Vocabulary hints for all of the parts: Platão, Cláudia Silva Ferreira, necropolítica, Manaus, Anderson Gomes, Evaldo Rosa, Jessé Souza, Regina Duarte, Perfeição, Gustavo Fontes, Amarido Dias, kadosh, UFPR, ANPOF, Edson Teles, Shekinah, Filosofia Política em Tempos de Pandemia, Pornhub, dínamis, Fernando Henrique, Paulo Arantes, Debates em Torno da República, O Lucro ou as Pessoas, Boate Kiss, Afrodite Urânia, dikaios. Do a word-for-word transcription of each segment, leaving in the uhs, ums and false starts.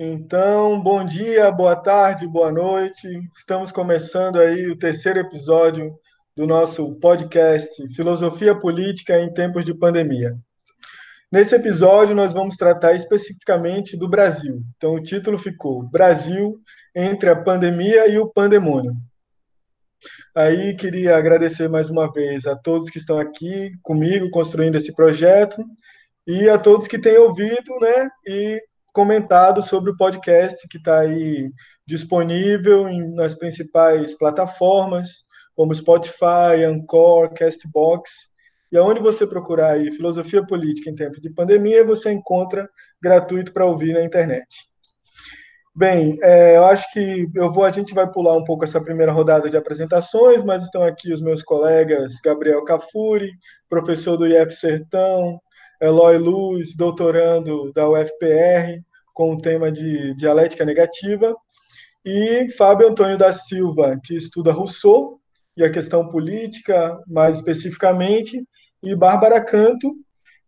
Então, bom dia, boa tarde, boa noite. Estamos começando aí o terceiro episódio do nosso podcast Filosofia Política em Tempos de Pandemia. Nesse episódio, nós vamos tratar especificamente do Brasil. Então, o título ficou Brasil entre a pandemia e o pandemônio. Aí, queria agradecer mais uma vez a todos que estão aqui comigo, construindo esse projeto, e a todos que têm ouvido, né, e comentado sobre o podcast que está aí disponível em, nas principais plataformas, como Spotify, Anchor, Castbox, e aonde você procurar aí Filosofia Política em Tempos de Pandemia, você encontra gratuito para ouvir na internet. Bem, é, eu acho que eu vou, a gente vai pular um pouco essa primeira rodada de apresentações, mas estão aqui os meus colegas Gabriel Cafuri, professor do I F Sertão, Eloy Luz, doutorando da U F P R, com o tema de dialética negativa, e Fábio Antônio da Silva, que estuda Rousseau e a questão política, mais especificamente, e Bárbara Canto,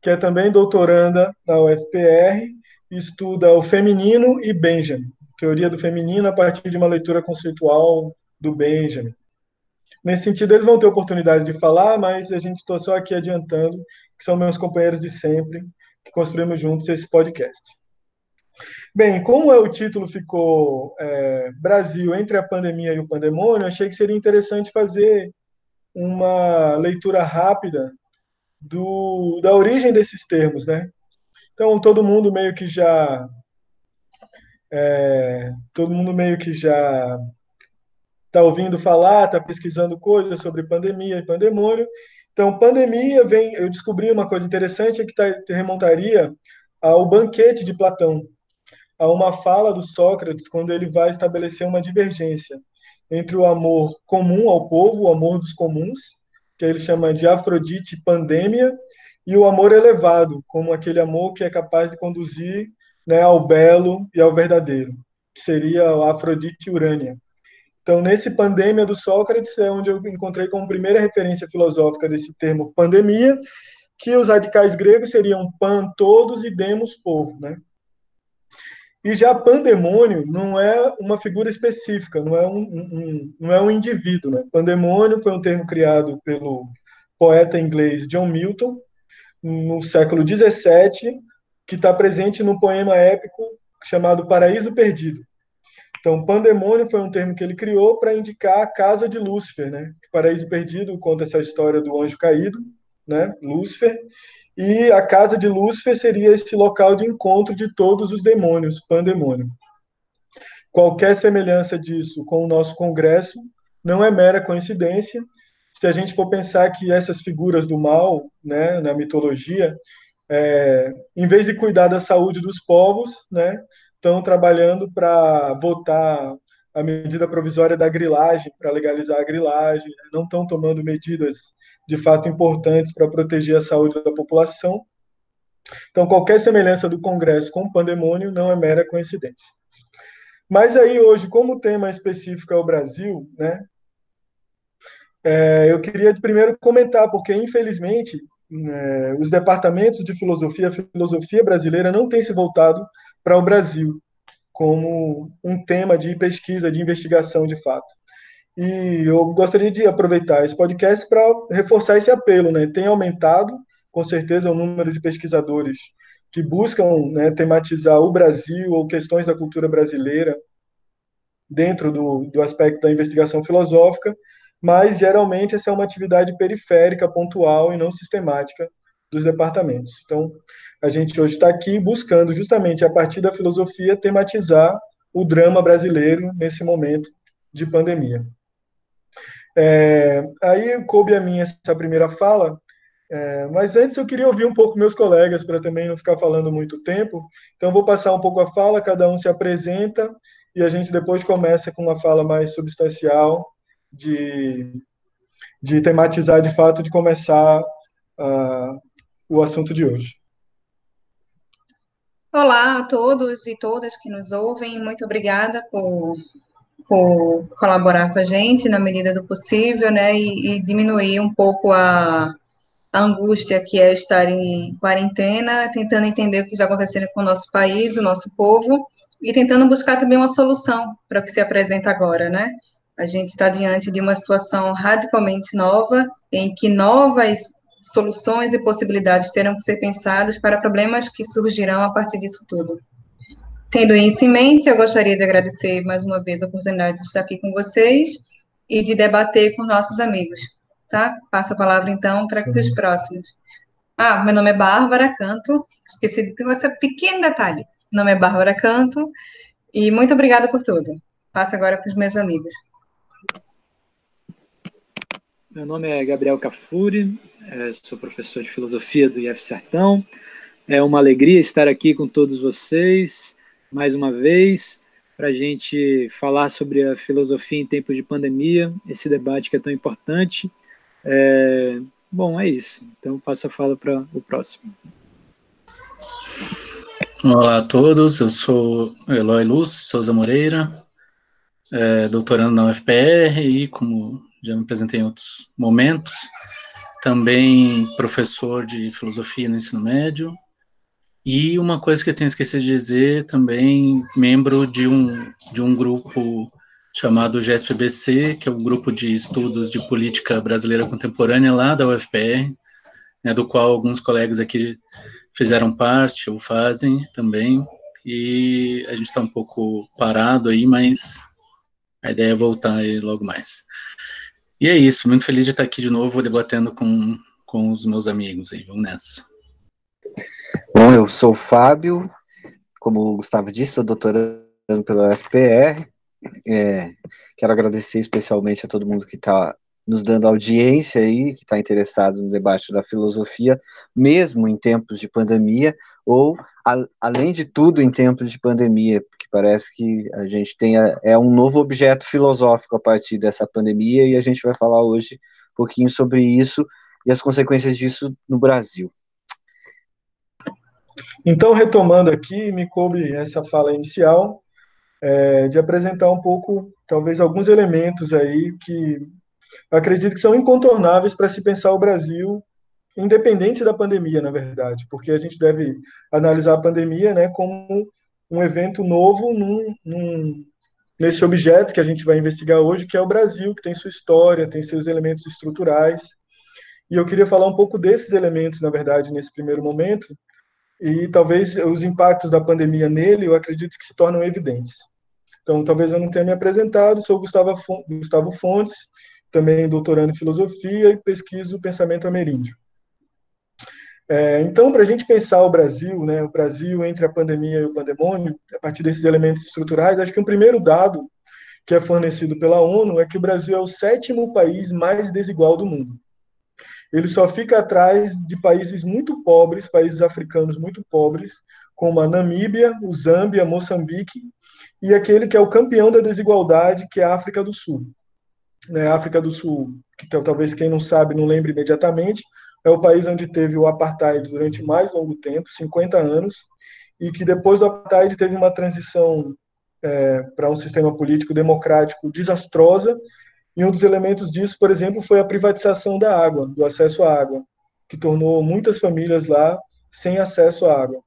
que é também doutoranda da U F P R, estuda o feminino e Benjamin, teoria do feminino a partir de uma leitura conceitual do Benjamin. Nesse sentido, eles vão ter oportunidade de falar, mas a gente está só aqui adiantando, que são meus companheiros de sempre, que construímos juntos esse podcast. Bem, como é, o título ficou é, Brasil entre a pandemia e o pandemônio, achei que seria interessante fazer uma leitura rápida do, da origem desses termos, né? Então, todo mundo meio que já... É, todo mundo meio que já... está ouvindo falar, está pesquisando coisas sobre pandemia e pandemônio. Então, pandemia vem... Eu descobri uma coisa interessante, é que tá, remontaria ao banquete de Platão, a uma fala do Sócrates, quando ele vai estabelecer uma divergência entre o amor comum ao povo, o amor dos comuns, que ele chama de Afrodite Pandêmia, e o amor elevado, como aquele amor que é capaz de conduzir, né, ao belo e ao verdadeiro, que seria a Afrodite Urânia. Então, nesse Pandêmia do Sócrates, é onde eu encontrei como primeira referência filosófica desse termo pandemia, que os radicais gregos seriam pan todos e demos povo, né? E já pandemônio não é uma figura específica, não é um, um, não é um indivíduo, né? Pandemônio foi um termo criado pelo poeta inglês John Milton, no século dezessete, que está presente no poema épico chamado Paraíso Perdido. Então, pandemônio foi um termo que ele criou para indicar a casa de Lúcifer, né? Paraíso Perdido conta essa história do anjo caído, né? Lúcifer. E a casa de Lúcifer seria esse local de encontro de todos os demônios, pandemônio. Qualquer semelhança disso com o nosso congresso não é mera coincidência. Se a gente for pensar que essas figuras do mal, né, na mitologia, é, em vez de cuidar da saúde dos povos, né, estão trabalhando para votar a medida provisória da grilagem, para legalizar a grilagem, não estão tomando medidas de fato importantes para proteger a saúde da população. Então, qualquer semelhança do Congresso com o pandemônio não é mera coincidência. Mas aí, hoje, como o tema específico é o Brasil, né, é, eu queria primeiro comentar, porque, infelizmente, né, os departamentos de filosofia, a filosofia brasileira não tem se voltado para o Brasil, como um tema de pesquisa, de investigação, de fato. E eu gostaria de aproveitar esse podcast para reforçar esse apelo, né? Tem aumentado, com certeza, o número de pesquisadores que buscam, né, tematizar o Brasil ou questões da cultura brasileira dentro do, do aspecto da investigação filosófica, mas, geralmente, essa é uma atividade periférica, pontual e não sistemática dos departamentos. Então, a gente hoje está aqui buscando, justamente, a partir da filosofia, tematizar o drama brasileiro nesse momento de pandemia. É, aí, coube a mim essa primeira fala, é, mas antes eu queria ouvir um pouco meus colegas, para também não ficar falando muito tempo. Então, vou passar um pouco a fala, cada um se apresenta, e a gente depois começa com uma fala mais substancial de, de tematizar, de fato, de começar a uh, o assunto de hoje. Olá a todos e todas que nos ouvem, muito obrigada por, por colaborar com a gente na medida do possível, né, e, e diminuir um pouco a, a angústia que é estar em quarentena, tentando entender o que está acontecendo com o nosso país, o nosso povo, e tentando buscar também uma solução para o que se apresenta agora, né? A gente está diante de uma situação radicalmente nova, em que novas soluções e possibilidades terão que ser pensadas para problemas que surgirão a partir disso tudo. Tendo isso em mente, eu gostaria de agradecer mais uma vez a oportunidade de estar aqui com vocês e de debater com nossos amigos, tá? Passo a palavra, então, para os próximos. Ah, meu nome é Bárbara Canto, esqueci de ter esse pequeno detalhe. Meu nome é Bárbara Canto e muito obrigada por tudo. Passo agora para os meus amigos. Meu nome é Gabriel Cafuri, sou professor de filosofia do I F Sertão. É uma alegria estar aqui com todos vocês, mais uma vez, para a gente falar sobre a filosofia em tempos de pandemia, esse debate que é tão importante. É, bom, é isso. Então, passo a fala para o próximo. Olá a todos, eu sou Eloy Luz, Souza Moreira, é, doutorando na U F P R e, como já me apresentei em outros momentos, também professor de filosofia no ensino médio, e uma coisa que eu tenho esquecido de dizer, também membro de um, de um grupo chamado G S P B C, que é o Grupo de Estudos de Política Brasileira Contemporânea lá da U F P R, né, do qual alguns colegas aqui fizeram parte ou fazem também, e a gente está um pouco parado aí, mas a ideia é voltar aí logo mais. E é isso, muito feliz de estar aqui de novo, debatendo com, com os meus amigos aí, vamos nessa. Bom, eu sou o Fábio, como o Gustavo disse, sou doutorando pela U F P R, é, quero agradecer especialmente a todo mundo que está nos dando audiência aí, que está interessado no debate da filosofia, mesmo em tempos de pandemia, ou, a, além de tudo, em tempos de pandemia, porque parece que a gente tem a, é um novo objeto filosófico a partir dessa pandemia, e a gente vai falar hoje um pouquinho sobre isso e as consequências disso no Brasil. Então, retomando aqui, me coube essa fala inicial, é, de apresentar um pouco, talvez, alguns elementos aí que eu acredito que são incontornáveis para se pensar o Brasil, independente da pandemia, na verdade, porque a gente deve analisar a pandemia, né, como um evento novo num, num, nesse objeto que a gente vai investigar hoje, que é o Brasil, que tem sua história, tem seus elementos estruturais. E eu queria falar um pouco desses elementos, na verdade, nesse primeiro momento, e talvez os impactos da pandemia nele, eu acredito que se tornam evidentes. Então, talvez eu não tenha me apresentado, sou Gustavo, Gustavo Fontes, também doutorando em filosofia e pesquiso o pensamento ameríndio. É, então, para a gente pensar o Brasil, né, o Brasil entre a pandemia e o pandemônio, a partir desses elementos estruturais, acho que um primeiro dado que é fornecido pela ONU é que o Brasil é o sétimo país mais desigual do mundo. Ele só fica atrás de países muito pobres, países africanos muito pobres, como a Namíbia, o Zâmbia, Moçambique, e aquele que é o campeão da desigualdade, que é a África do Sul. Né, a África do Sul, que talvez quem não sabe não lembre imediatamente, é o país onde teve o apartheid durante mais longo tempo, cinquenta anos, e que depois do apartheid teve uma transição é, para um sistema político democrático desastrosa, e um dos elementos disso, por exemplo, foi a privatização da água, do acesso à água, que tornou muitas famílias lá sem acesso à água.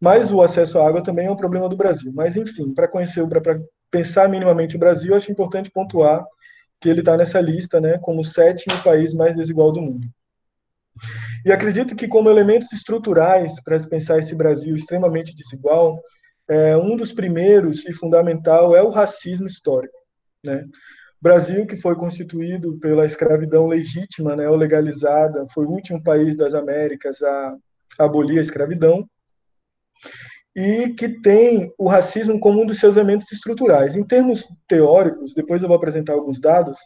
Mas o acesso à água também é um problema do Brasil. Mas, enfim, para conhecer o Brasil, pensar minimamente o Brasil, acho importante pontuar que ele está nessa lista, né, como o sétimo país mais desigual do mundo. E acredito que, como elementos estruturais para se pensar esse Brasil extremamente desigual, é, um dos primeiros e fundamental é o racismo histórico. Né? O Brasil, que foi constituído pela escravidão legítima, né, ou legalizada, foi o último país das Américas a abolir a escravidão, e que tem o racismo como um dos seus elementos estruturais. Em termos teóricos, depois eu vou apresentar alguns dados,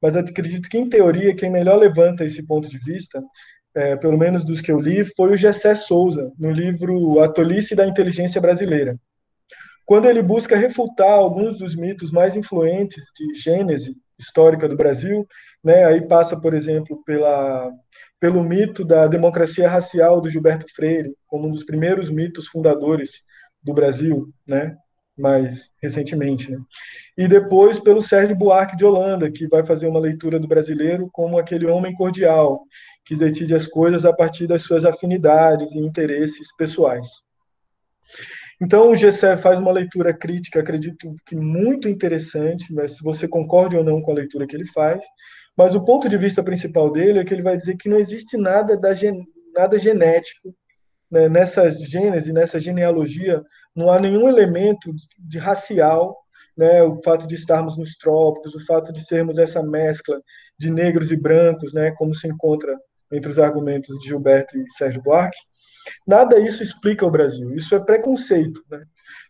mas acredito que, em teoria, quem melhor levanta esse ponto de vista, é, pelo menos dos que eu li, foi o Jessé Souza, no livro A Tolice da Inteligência Brasileira. Quando ele busca refutar alguns dos mitos mais influentes de gênese histórica do Brasil, né, aí passa, por exemplo, pela... pelo mito da democracia racial do Gilberto Freire, como um dos primeiros mitos fundadores do Brasil, né, mais recentemente. Né? E depois pelo Sérgio Buarque de Holanda, que vai fazer uma leitura do brasileiro como aquele homem cordial, que decide as coisas a partir das suas afinidades e interesses pessoais. Então, o Jessé faz uma leitura crítica, acredito que muito interessante, mas se você concorde ou não com a leitura que ele faz, mas o ponto de vista principal dele é que ele vai dizer que não existe nada, da gen- nada genético, né? Nessa gênese, nessa genealogia, não há nenhum elemento de racial, né? O fato de estarmos nos trópicos, o fato de sermos essa mescla de negros e brancos, né? Como se encontra entre os argumentos de Gilberto e Sérgio Buarque, nada isso explica o Brasil, isso é preconceito, né?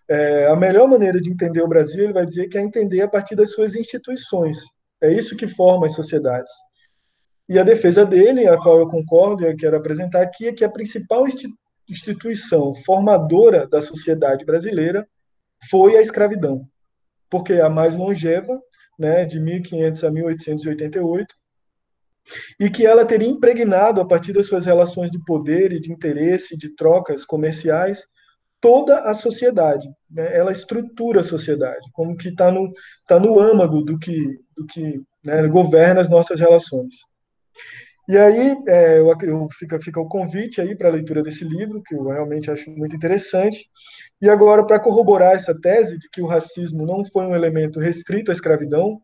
É, a melhor maneira de entender o Brasil, ele vai dizer que é entender a partir das suas instituições, é isso que forma as sociedades. E a defesa dele, a qual eu concordo e eu quero apresentar aqui, é que a principal instituição formadora da sociedade brasileira foi a escravidão, porque é a mais longeva, né, de mil e quinhentos a mil oitocentos e oitenta e oito, e que ela teria impregnado, a partir das suas relações de poder e de interesse, de trocas comerciais, toda a sociedade, né? Ela estrutura a sociedade, como que está no, tá no âmago do que, do que né, governa as nossas relações. E aí, é, eu, eu, fica, fica o convite aí para a leitura desse livro, que eu realmente acho muito interessante. E agora, para corroborar essa tese de que o racismo não foi um elemento restrito à escravidão,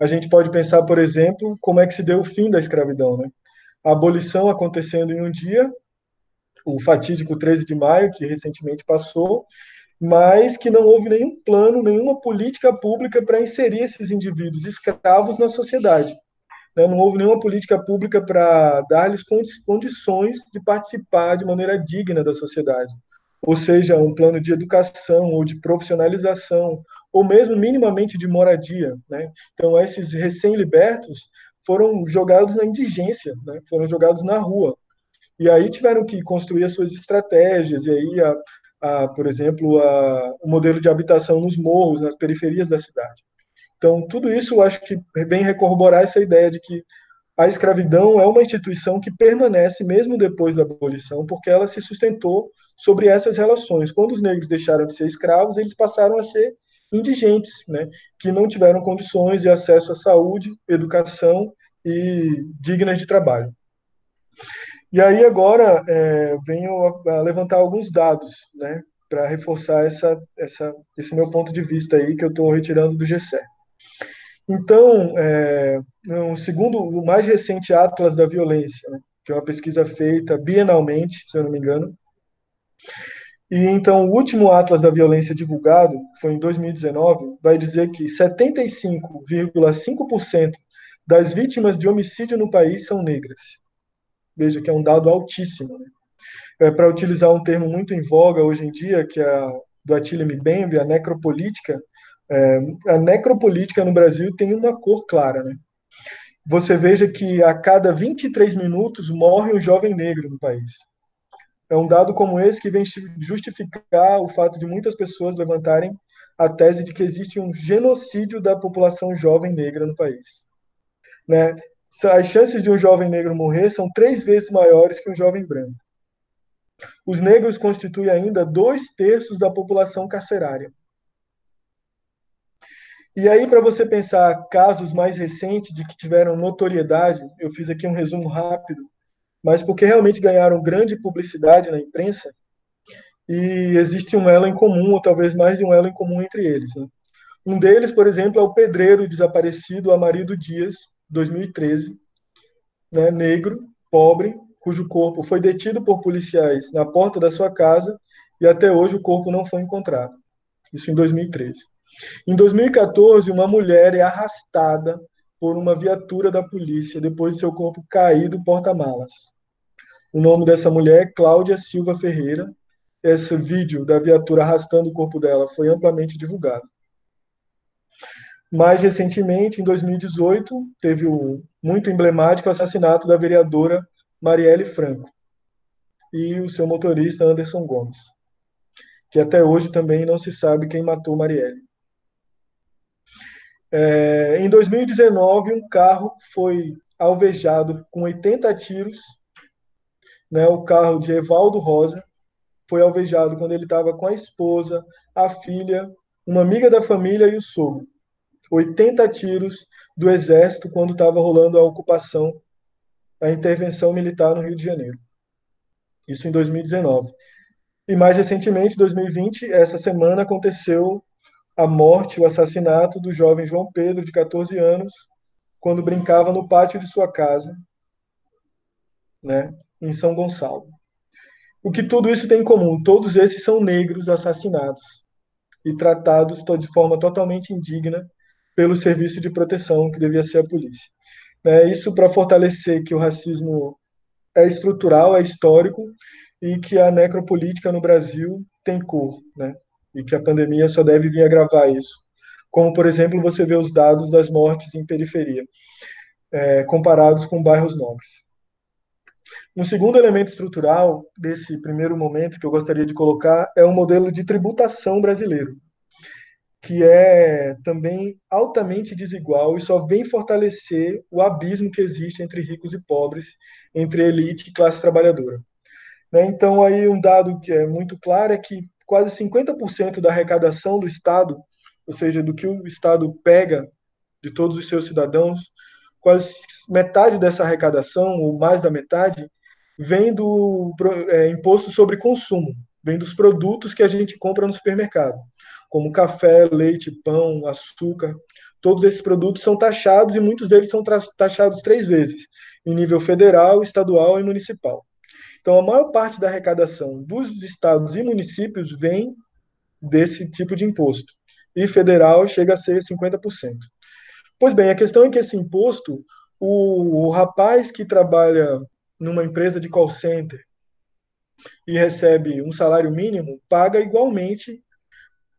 a gente pode pensar, por exemplo, como é que se deu o fim da escravidão, né? A abolição acontecendo em um dia, o fatídico treze de maio, que recentemente passou, mas que não houve nenhum plano, nenhuma política pública para inserir esses indivíduos escravos na sociedade, né? Não houve nenhuma política pública para dar-lhes condições de participar de maneira digna da sociedade. Ou seja, um plano de educação ou de profissionalização, ou mesmo minimamente de moradia, né? Então, esses recém-libertos foram jogados na indigência, né? Foram jogados na rua. E aí tiveram que construir as suas estratégias, e aí, a, a, por exemplo, a, o modelo de habitação nos morros, nas periferias da cidade. Então, tudo isso, eu acho que vem recorroborar essa ideia de que a escravidão é uma instituição que permanece mesmo depois da abolição, porque ela se sustentou sobre essas relações. Quando os negros deixaram de ser escravos, eles passaram a ser indigentes, né, que não tiveram condições de acesso à saúde, educação e dignas de trabalho. E aí agora é, venho a, a levantar alguns dados, né, para reforçar essa, essa, esse meu ponto de vista aí que eu estou retirando do Jessé. Então, é, um segundo, o mais recente Atlas da Violência, né, que é uma pesquisa feita bienalmente, se eu não me engano. E então, o último Atlas da Violência divulgado, que foi em dois mil e dezenove, vai dizer que setenta e cinco vírgula cinco por cento das vítimas de homicídio no país são negras. Veja que é um dado altíssimo, né? É, para utilizar um termo muito em voga hoje em dia, que é do Achille Mbembe, a necropolítica, é, a necropolítica no Brasil tem uma cor clara, né? Você veja que a cada vinte e três minutos morre um jovem negro no país. É um dado como esse que vem justificar o fato de muitas pessoas levantarem a tese de que existe um genocídio da população jovem negra no país, né? As chances de um jovem negro morrer são três vezes maiores que um jovem branco. Os negros constituem ainda dois terços da população carcerária. E aí, para você pensar casos mais recentes de que tiveram notoriedade, eu fiz aqui um resumo rápido, mas porque realmente ganharam grande publicidade na imprensa, e existe um elo em comum, ou talvez mais de um elo em comum entre eles, né? Um deles, por exemplo, é o pedreiro desaparecido Amarido Dias, dois mil e treze, né, negro, pobre, cujo corpo foi detido por policiais na porta da sua casa, e até hoje o corpo não foi encontrado. Isso em dois mil e treze. Em dois mil e catorze, uma mulher é arrastada por uma viatura da polícia, depois de seu corpo cair do porta-malas. O nome dessa mulher é Cláudia Silva Ferreira. Esse vídeo da viatura arrastando o corpo dela foi amplamente divulgado. Mais recentemente, em dois mil e dezoito, teve o muito emblemático assassinato da vereadora Marielle Franco e o seu motorista Anderson Gomes, que até hoje também não se sabe quem matou Marielle. É, em dois mil e dezenove, um carro foi alvejado com oitenta tiros, né? O carro de Evaldo Rosa foi alvejado quando ele estava com a esposa, a filha, uma amiga da família e o sogro. oitenta tiros do Exército quando estava rolando a ocupação, a intervenção militar no Rio de Janeiro. Isso em dois mil e dezenove. E mais recentemente, dois mil e vinte, essa semana aconteceu a morte, o assassinato do jovem João Pedro, de catorze anos, quando brincava no pátio de sua casa, né, em São Gonçalo. O que tudo isso tem em comum? Todos esses são negros assassinados e tratados de forma totalmente indigna pelo serviço de proteção que devia ser a polícia. Isso para fortalecer que o racismo é estrutural, é histórico, e que a necropolítica no Brasil tem cor, né? E que a pandemia só deve vir agravar isso. Como, por exemplo, você vê os dados das mortes em periferia, é, comparados com bairros nobres. Um segundo elemento estrutural desse primeiro momento que eu gostaria de colocar é o modelo de tributação brasileiro, que é também altamente desigual e só vem fortalecer o abismo que existe entre ricos e pobres, entre elite e classe trabalhadora. Né? Então, aí um dado que é muito claro é que quase cinquenta por cento da arrecadação do Estado, ou seja, do que o Estado pega de todos os seus cidadãos, quase metade dessa arrecadação, ou mais da metade, vem do é, imposto sobre consumo, vem dos produtos que a gente compra no supermercado, como café, leite, pão, açúcar. Todos esses produtos são taxados e muitos deles são taxados três vezes, em nível federal, estadual e municipal. Então, a maior parte da arrecadação dos estados e municípios vem desse tipo de imposto, e federal chega a ser cinquenta por cento. Pois bem, a questão é que esse imposto, o, o rapaz que trabalha numa empresa de call center e recebe um salário mínimo, paga igualmente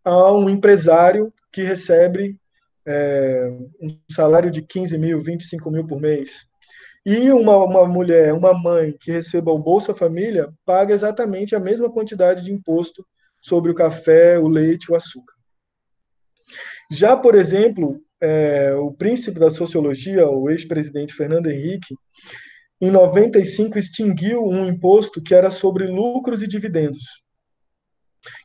a um empresário que recebe é, um salário de quinze mil, vinte e cinco mil por mês. E uma, uma mulher, uma mãe que receba o Bolsa Família, paga exatamente a mesma quantidade de imposto sobre o café, o leite, o açúcar. Já, por exemplo, é, o príncipe da sociologia, o ex-presidente Fernando Henrique, em noventa e cinco extinguiu um imposto que era sobre lucros e dividendos,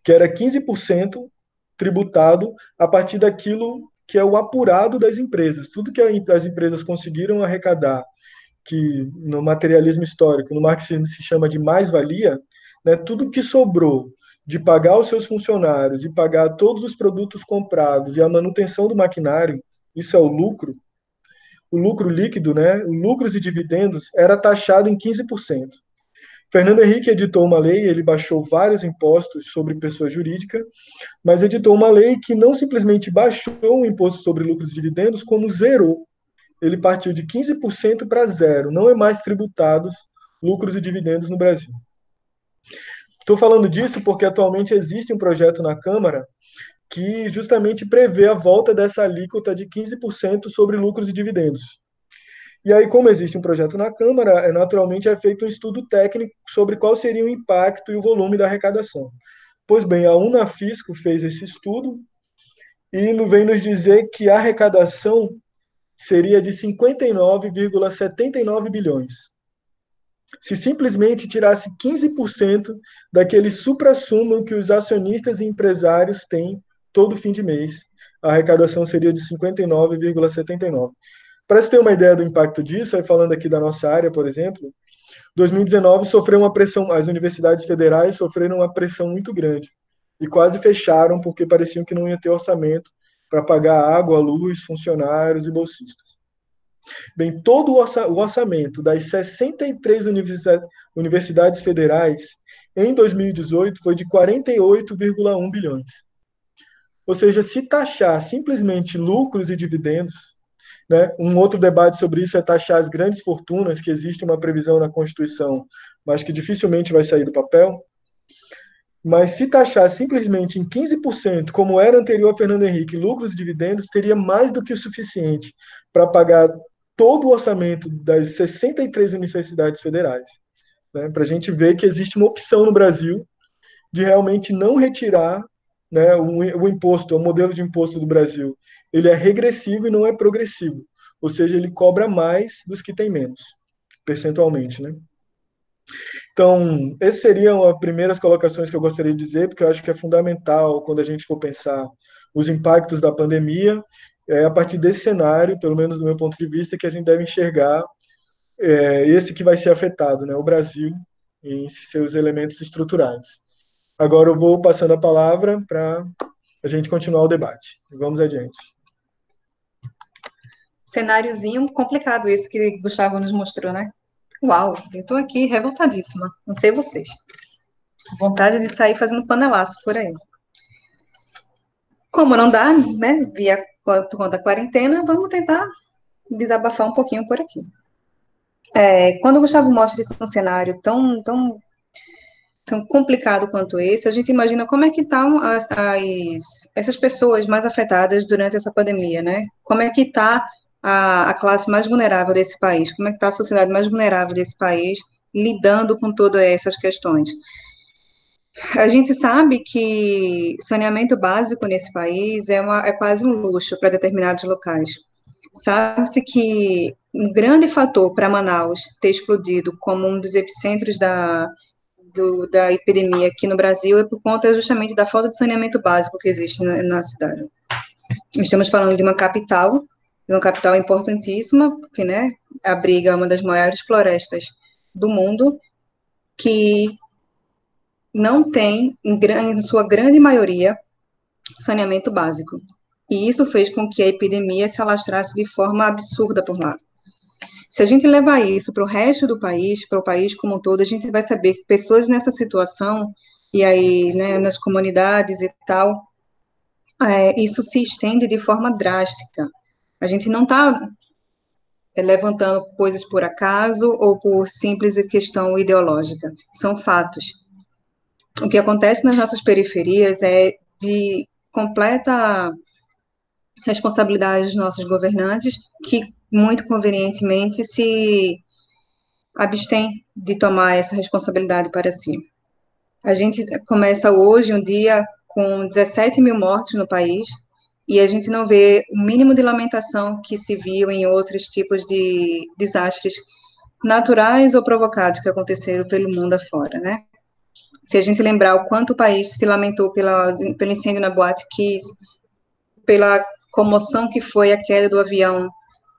que era quinze por cento tributado a partir daquilo que é o apurado das empresas. Tudo que as empresas conseguiram arrecadar, que no materialismo histórico, no marxismo, se chama de mais-valia, né, tudo que sobrou de pagar os seus funcionários e pagar todos os produtos comprados e a manutenção do maquinário, isso é o lucro, o lucro líquido, né, lucros e dividendos, era taxado em quinze por cento. Fernando Henrique editou uma lei, ele baixou vários impostos sobre pessoa jurídica, mas editou uma lei que não simplesmente baixou o imposto sobre lucros e dividendos, como zerou. Ele partiu de quinze por cento para zero, não é mais tributados lucros e dividendos no Brasil. Estou falando disso porque atualmente existe um projeto na Câmara que justamente prevê a volta dessa alíquota de quinze por cento sobre lucros e dividendos. E aí, como existe um projeto na Câmara, naturalmente é feito um estudo técnico sobre qual seria o impacto e o volume da arrecadação. Pois bem, a Unafisco fez esse estudo e vem nos dizer que a arrecadação seria de cinquenta e nove vírgula setenta e nove bilhões. Se simplesmente tirasse quinze por cento daquele supra-sumo que os acionistas e empresários têm todo fim de mês, a arrecadação seria de cinquenta e nove vírgula setenta e nove. Para se ter uma ideia do impacto disso, aí falando aqui da nossa área, por exemplo, dois mil e dezenove sofreu uma pressão, as universidades federais sofreram uma pressão muito grande e quase fecharam porque pareciam que não ia ter orçamento para pagar água, luz, funcionários e bolsistas. Bem, todo o orçamento das sessenta e três universidades federais em dois mil e dezoito foi de quarenta e oito vírgula um bilhões. Ou seja, se taxar simplesmente lucros e dividendos, né, um outro debate sobre isso é taxar as grandes fortunas, que existe uma previsão na Constituição, mas que dificilmente vai sair do papel. Mas se taxar simplesmente em quinze por cento, como era anterior a Fernando Henrique, lucros e dividendos, teria mais do que o suficiente para pagar todo o orçamento das sessenta e três universidades federais. Né, para a gente ver que existe uma opção no Brasil de realmente não retirar, né, o, o imposto, o modelo de imposto do Brasil. Ele é regressivo e não é progressivo, ou seja, ele cobra mais dos que têm menos, percentualmente, né? Então, essas seriam as primeiras colocações que eu gostaria de dizer, porque eu acho que é fundamental, quando a gente for pensar os impactos da pandemia, é a partir desse cenário, pelo menos do meu ponto de vista, que a gente deve enxergar é, esse que vai ser afetado, né, o Brasil, em seus elementos estruturais. Agora eu vou passando a palavra para a gente continuar o debate. Vamos adiante. Cenáriozinho complicado esse que Gustavo nos mostrou, né? Uau, eu estou aqui revoltadíssima, não sei vocês. Vontade de sair fazendo panelaço por aí. Como não dá, né, via conta da quarentena, vamos tentar desabafar um pouquinho por aqui. É, quando o Gustavo mostra esse cenário tão, tão, tão complicado quanto esse, a gente imagina como é que estão as, as, essas pessoas mais afetadas durante essa pandemia, né? Como é que está a, a classe mais vulnerável desse país? Como é que está a sociedade mais vulnerável desse país lidando com todas essas questões? A gente sabe que saneamento básico nesse país é, uma, é quase um luxo para determinados locais. Sabe-se que um grande fator para Manaus ter explodido como um dos epicentros da, do, da epidemia aqui no Brasil é por conta justamente da falta de saneamento básico que existe na, na cidade. Estamos falando de uma capital, de uma capital importantíssima, porque, né, abriga uma das maiores florestas do mundo, que não tem, em, em sua grande maioria, saneamento básico. E isso fez com que a epidemia se alastrasse de forma absurda por lá. Se a gente levar isso para o resto do país, para o país como um todo, a gente vai saber que pessoas nessa situação, e aí, né, nas comunidades e tal, é, isso se estende de forma drástica. A gente não está levantando coisas por acaso ou por simples questão ideológica. São fatos. O que acontece nas nossas periferias é de completa responsabilidade dos nossos governantes, que muito convenientemente se abstêm de tomar essa responsabilidade para si. A gente começa hoje um dia com dezessete mil mortes no país e a gente não vê o mínimo de lamentação que se viu em outros tipos de desastres naturais ou provocados que aconteceram pelo mundo afora, né? Se a gente lembrar o quanto o país se lamentou pela, pelo incêndio na Boate Kiss, pela comoção que foi a queda do avião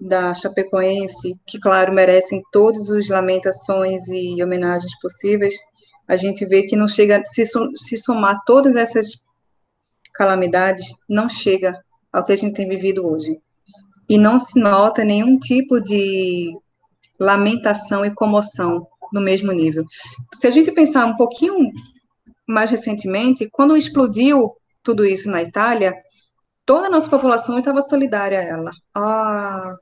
da Chapecoense, que, claro, merecem todas as lamentações e homenagens possíveis, a gente vê que não chega, se, se somar todas essas calamidades, não chega ao que a gente tem vivido hoje. E não se nota nenhum tipo de lamentação e comoção no mesmo nível. Se a gente pensar um pouquinho mais recentemente, quando explodiu tudo isso na Itália, toda a nossa população estava solidária a ela. Ah,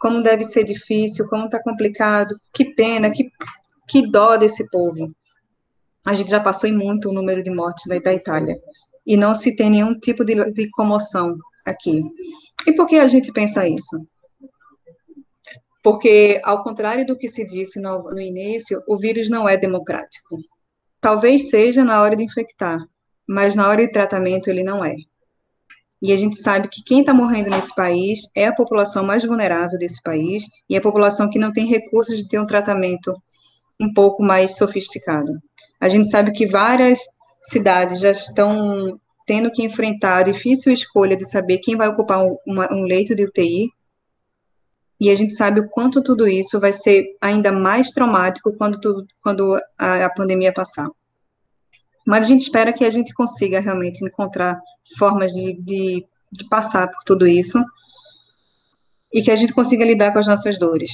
como deve ser difícil, como está complicado, que pena, que, que dó desse povo. A gente já passou em muito o número de mortes da, da Itália, e não se tem nenhum tipo de, de comoção aqui. E por que a gente pensa isso? Porque, ao contrário do que se disse no, no início, o vírus não é democrático. Talvez seja na hora de infectar, mas na hora de tratamento ele não é. E a gente sabe que quem está morrendo nesse país é a população mais vulnerável desse país e a população que não tem recursos de ter um tratamento um pouco mais sofisticado. A gente sabe que várias cidades já estão tendo que enfrentar a difícil escolha de saber quem vai ocupar um, uma, um leito de U T I, e a gente sabe o quanto tudo isso vai ser ainda mais traumático quando, tu, quando a, a pandemia passar. Mas a gente espera que a gente consiga realmente encontrar formas de, de, de passar por tudo isso e que a gente consiga lidar com as nossas dores.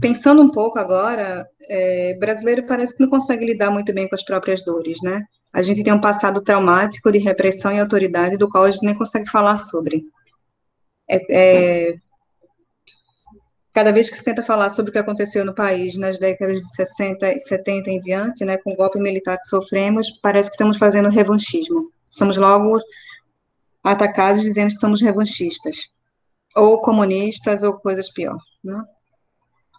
Pensando um pouco agora, é, brasileiro parece que não consegue lidar muito bem com as próprias dores, né? A gente tem um passado traumático de repressão e autoridade do qual a gente nem consegue falar sobre. É, é, Cada vez que se tenta falar sobre o que aconteceu no país nas décadas de sessenta e setenta em diante, né, com o golpe militar que sofremos, parece que estamos fazendo revanchismo. Somos logo atacados dizendo que somos revanchistas, ou comunistas, ou coisas pior, né?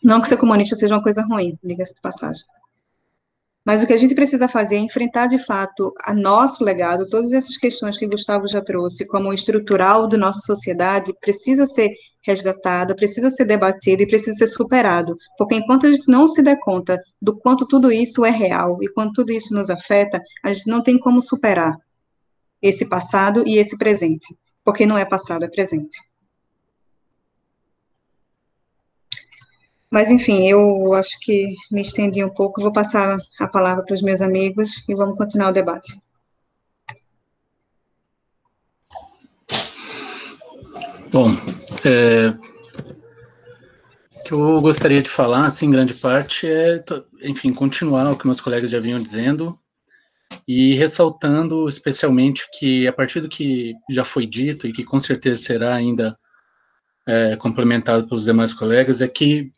Não que ser comunista seja uma coisa ruim, diga-se de passagem. Mas o que a gente precisa fazer é enfrentar, de fato, a nosso legado, todas essas questões que o Gustavo já trouxe, como o estrutural da nossa sociedade, precisa ser resgatada, precisa ser debatida e precisa ser superado. Porque enquanto a gente não se der conta do quanto tudo isso é real e quanto tudo isso nos afeta, a gente não tem como superar esse passado e esse presente. Porque não é passado, é presente. Mas, enfim, eu acho que me estendi um pouco. Vou passar a palavra para os meus amigos e vamos continuar o debate. Bom, é, o que eu gostaria de falar, assim, em grande parte, é, enfim, continuar o que meus colegas já vinham dizendo e ressaltando especialmente que, a partir do que já foi dito e que com certeza será ainda é, complementado pelos demais colegas, é que,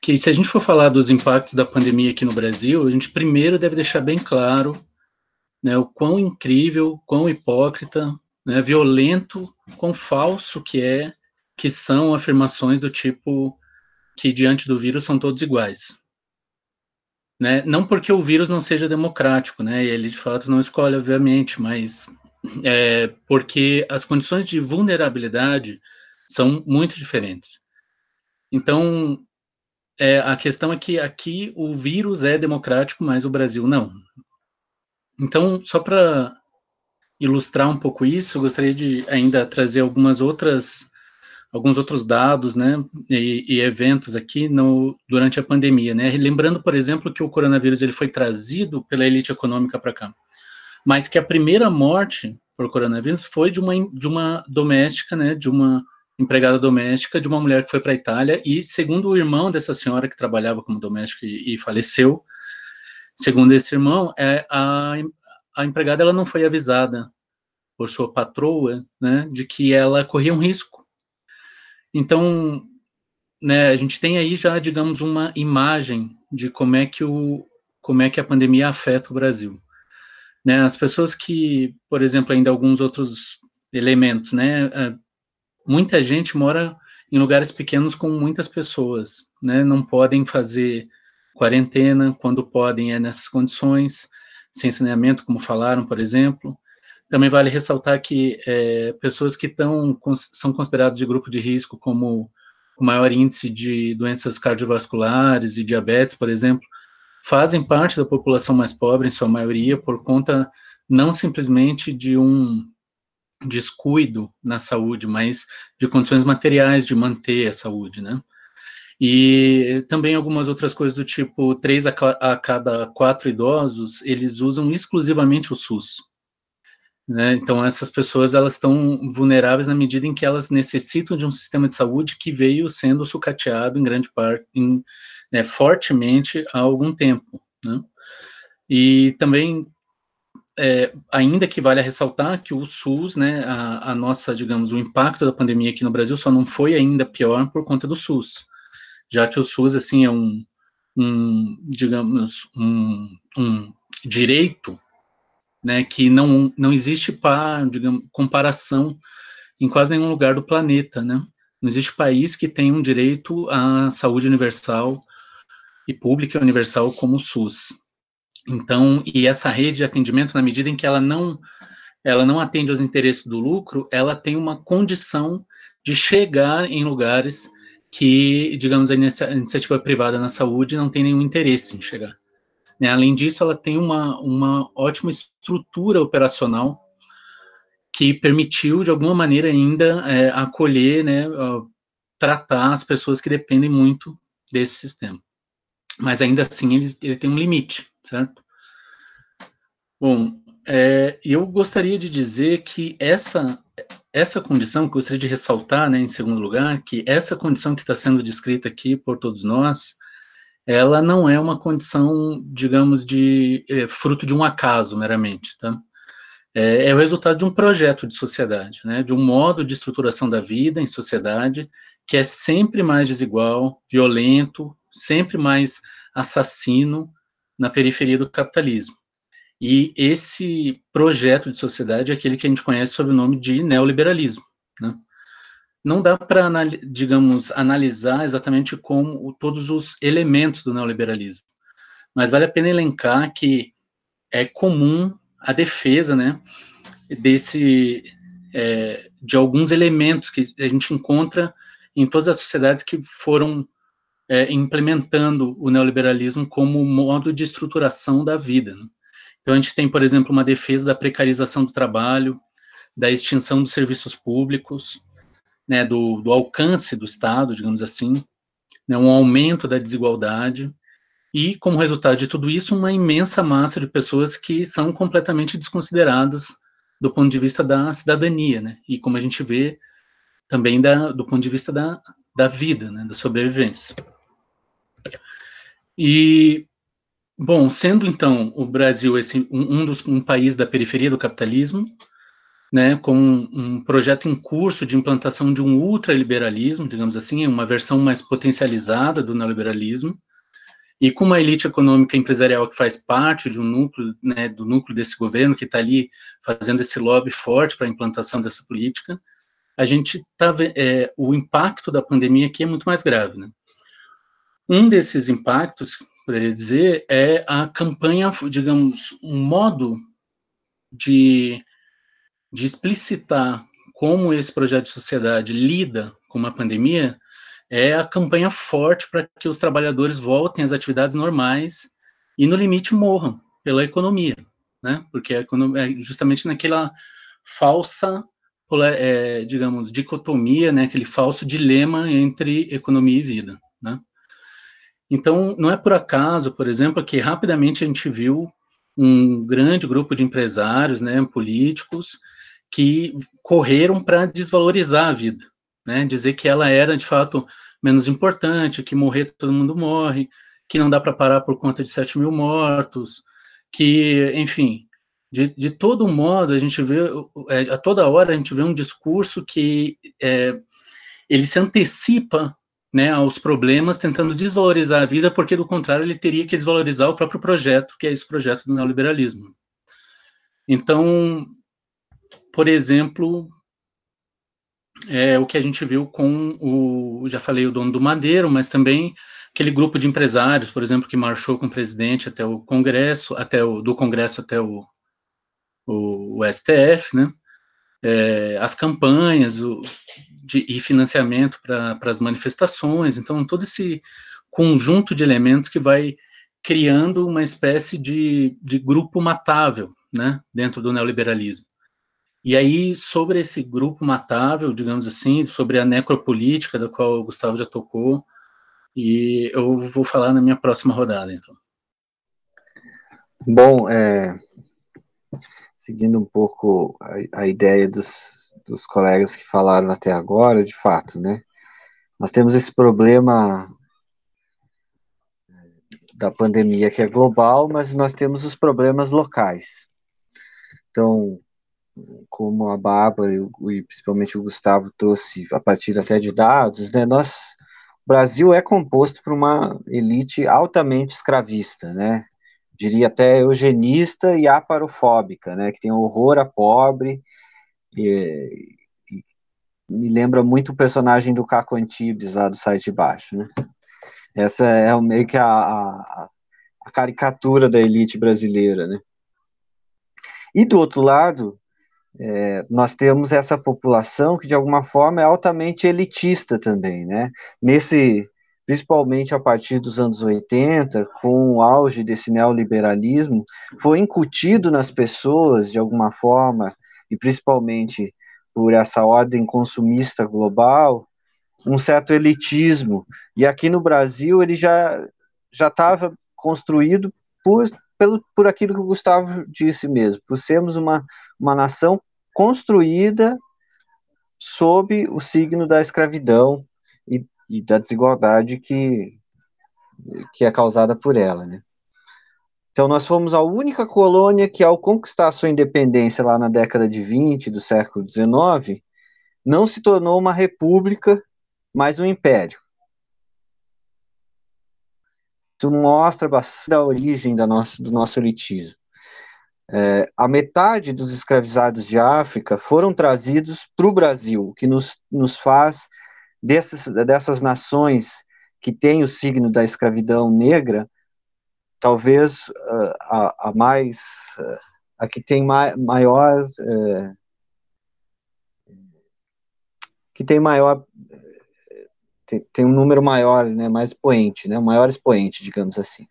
que se a gente for falar dos impactos da pandemia aqui no Brasil, a gente primeiro deve deixar bem claro, né, o quão incrível, quão hipócrita, né, violento, quão falso que é, que são afirmações do tipo que diante do vírus são todos iguais. Né? Não porque o vírus não seja democrático, né, ele de fato não escolhe, obviamente, mas é, porque as condições de vulnerabilidade são muito diferentes. Então, é, a questão é que aqui o vírus é democrático, mas o Brasil não. Então, só para ilustrar um pouco isso, eu gostaria de ainda trazer algumas outras, alguns outros dados, né, e, e eventos aqui no, durante a pandemia, né, lembrando, por exemplo, que o coronavírus ele foi trazido pela elite econômica para cá, mas que a primeira morte por coronavírus foi de uma, de uma doméstica, né, de uma empregada doméstica, de uma mulher que foi para a Itália, e segundo o irmão dessa senhora que trabalhava como doméstica e, e faleceu, segundo esse irmão, é a a empregada ela não foi avisada por sua patroa, né, de que ela corria um risco. Então, né, a gente tem aí já, digamos, uma imagem de como é que, o, como é que a pandemia afeta o Brasil. Né, as pessoas que, por exemplo, ainda alguns outros elementos, né, muita gente mora em lugares pequenos com muitas pessoas, né, não podem fazer quarentena, quando podem é nessas condições, sem saneamento, como falaram, por exemplo. Também vale ressaltar que é, pessoas que tão, são consideradas de grupo de risco, como o maior índice de doenças cardiovasculares e diabetes, por exemplo, fazem parte da população mais pobre, em sua maioria, por conta não simplesmente de um descuido na saúde, mas de condições materiais de manter a saúde, né? E também algumas outras coisas do tipo, três a, a cada quatro idosos, eles usam exclusivamente o SUS. Né? Então, essas pessoas, elas estão vulneráveis na medida em que elas necessitam de um sistema de saúde que veio sendo sucateado em grande parte, em, né, fortemente há algum tempo. Né? E também, é, ainda que vale ressaltar que o SUS, né, a, a nossa, digamos, o impacto da pandemia aqui no Brasil só não foi ainda pior por conta do SUS. Já que o SUS, assim, é um, um digamos, um, um direito, né, que não, não existe par, digamos, comparação em quase nenhum lugar do planeta, né? Não existe país que tenha um direito à saúde universal e pública universal como o SUS. Então, e essa rede de atendimento, na medida em que ela não, ela não atende aos interesses do lucro, ela tem uma condição de chegar em lugares que, digamos, a iniciativa privada na saúde não tem nenhum interesse em chegar. Né? Além disso, ela tem uma, uma ótima estrutura operacional que permitiu, de alguma maneira, ainda é, acolher, né, tratar as pessoas que dependem muito desse sistema. Mas, ainda assim, ele, ele tem um limite, certo? Bom, é, eu gostaria de dizer que essa... Essa condição, que eu gostaria de ressaltar, né, em segundo lugar, que essa condição que está sendo descrita aqui por todos nós, ela não é uma condição, digamos, de é, fruto de um acaso, meramente, tá? É, é o resultado de um projeto de sociedade, né, de um modo de estruturação da vida em sociedade, que é sempre mais desigual, violento, sempre mais assassino na periferia do capitalismo. E esse projeto de sociedade é aquele que a gente conhece sob o nome de neoliberalismo. Né? Não dá para, digamos, analisar exatamente como todos os elementos do neoliberalismo, mas vale a pena elencar que é comum a defesa, né, desse, é, de alguns elementos que a gente encontra em todas as sociedades que foram é, implementando o neoliberalismo como modo de estruturação da vida, né? Então, a gente tem, por exemplo, uma defesa da precarização do trabalho, da extinção dos serviços públicos, né, do, do alcance do Estado, digamos assim, né, um aumento da desigualdade, e, como resultado de tudo isso, uma imensa massa de pessoas que são completamente desconsideradas do ponto de vista da cidadania, né? E como a gente vê também da, do ponto de vista da, da vida, né? Da sobrevivência. E, bom, sendo então o Brasil esse, um, um, dos, um país da periferia do capitalismo, né, com um, um projeto em curso de implantação de um ultraliberalismo, digamos assim, uma versão mais potencializada do neoliberalismo, e com uma elite econômica empresarial que faz parte de um núcleo, né, do núcleo desse governo, que está ali fazendo esse lobby forte para a implantação dessa política, a gente está vendo é, o impacto da pandemia aqui é muito mais grave, né? Um desses impactos, poderia dizer, é a campanha, digamos, um modo de, de explicitar como esse projeto de sociedade lida com uma pandemia, é a campanha forte para que os trabalhadores voltem às atividades normais e, no limite, morram pela economia, né? Porque a economia é justamente naquela falsa, é, digamos, dicotomia, né? Aquele falso dilema entre economia e vida, né? Então, não é por acaso, por exemplo, que rapidamente a gente viu um grande grupo de empresários, né, políticos, que correram para desvalorizar a vida, né, dizer que ela era, de fato, menos importante, que morrer todo mundo morre, que não dá para parar por conta de sete mil mortos, que, enfim, de, de todo modo, a gente vê, é, a toda hora a gente vê um discurso que é, ele se antecipa, né, aos problemas, tentando desvalorizar a vida, porque, do contrário, ele teria que desvalorizar o próprio projeto, que é esse projeto do neoliberalismo. Então, por exemplo, é o que a gente viu com o, já falei, o dono do Madeiro, mas também aquele grupo de empresários, por exemplo, que marchou com o presidente até o Congresso, até o, do Congresso até o, o, o S T F, né? É, as campanhas o, de, e financiamento para as manifestações, então todo esse conjunto de elementos que vai criando uma espécie de, de grupo matável, né? Dentro do neoliberalismo. E aí, sobre esse grupo matável, digamos assim, sobre a necropolítica, da qual o Gustavo já tocou, e eu vou falar na minha próxima rodada, então. Bom, é, seguindo um pouco a, a ideia dos, dos colegas que falaram até agora, de fato, né, nós temos esse problema da pandemia que é global, mas nós temos os problemas locais. Então, como a Bárbara e, e principalmente o Gustavo trouxe a partir até de dados, né, nós, o Brasil é composto por uma elite altamente escravista, né, diria até eugenista e aparofóbica, né, que tem horror a pobre, e, e me lembra muito o personagem do Caco Antibes, lá do Sai de Baixo, né, essa é meio que a, a, a caricatura da elite brasileira, né, e do outro lado, É, nós temos essa população que, de alguma forma, é altamente elitista também, né? Nesse, principalmente a partir dos anos oitenta, com o auge desse neoliberalismo, foi incutido nas pessoas, de alguma forma, e principalmente por essa ordem consumista global, um certo elitismo. E aqui no Brasil ele já já estava construído por, pelo, por aquilo que o Gustavo disse mesmo, por sermos uma, uma nação construída sob o signo da escravidão e, e da desigualdade que, que é causada por ela, né? Então, nós fomos a única colônia que, ao conquistar sua independência lá na década de vinte do século dezenove, não se tornou uma república, mas um império. Isso mostra bastante a origem da nossa, do nosso elitismo. É, a metade dos escravizados de África foram trazidos para o Brasil, o que nos, nos faz, dessas, dessas nações que têm o signo da escravidão negra, talvez uh, a, a mais, uh, a que tem ma- maior, uh, que tem maior, tem, tem um número maior, né, mais expoente, né, maior expoente, digamos assim.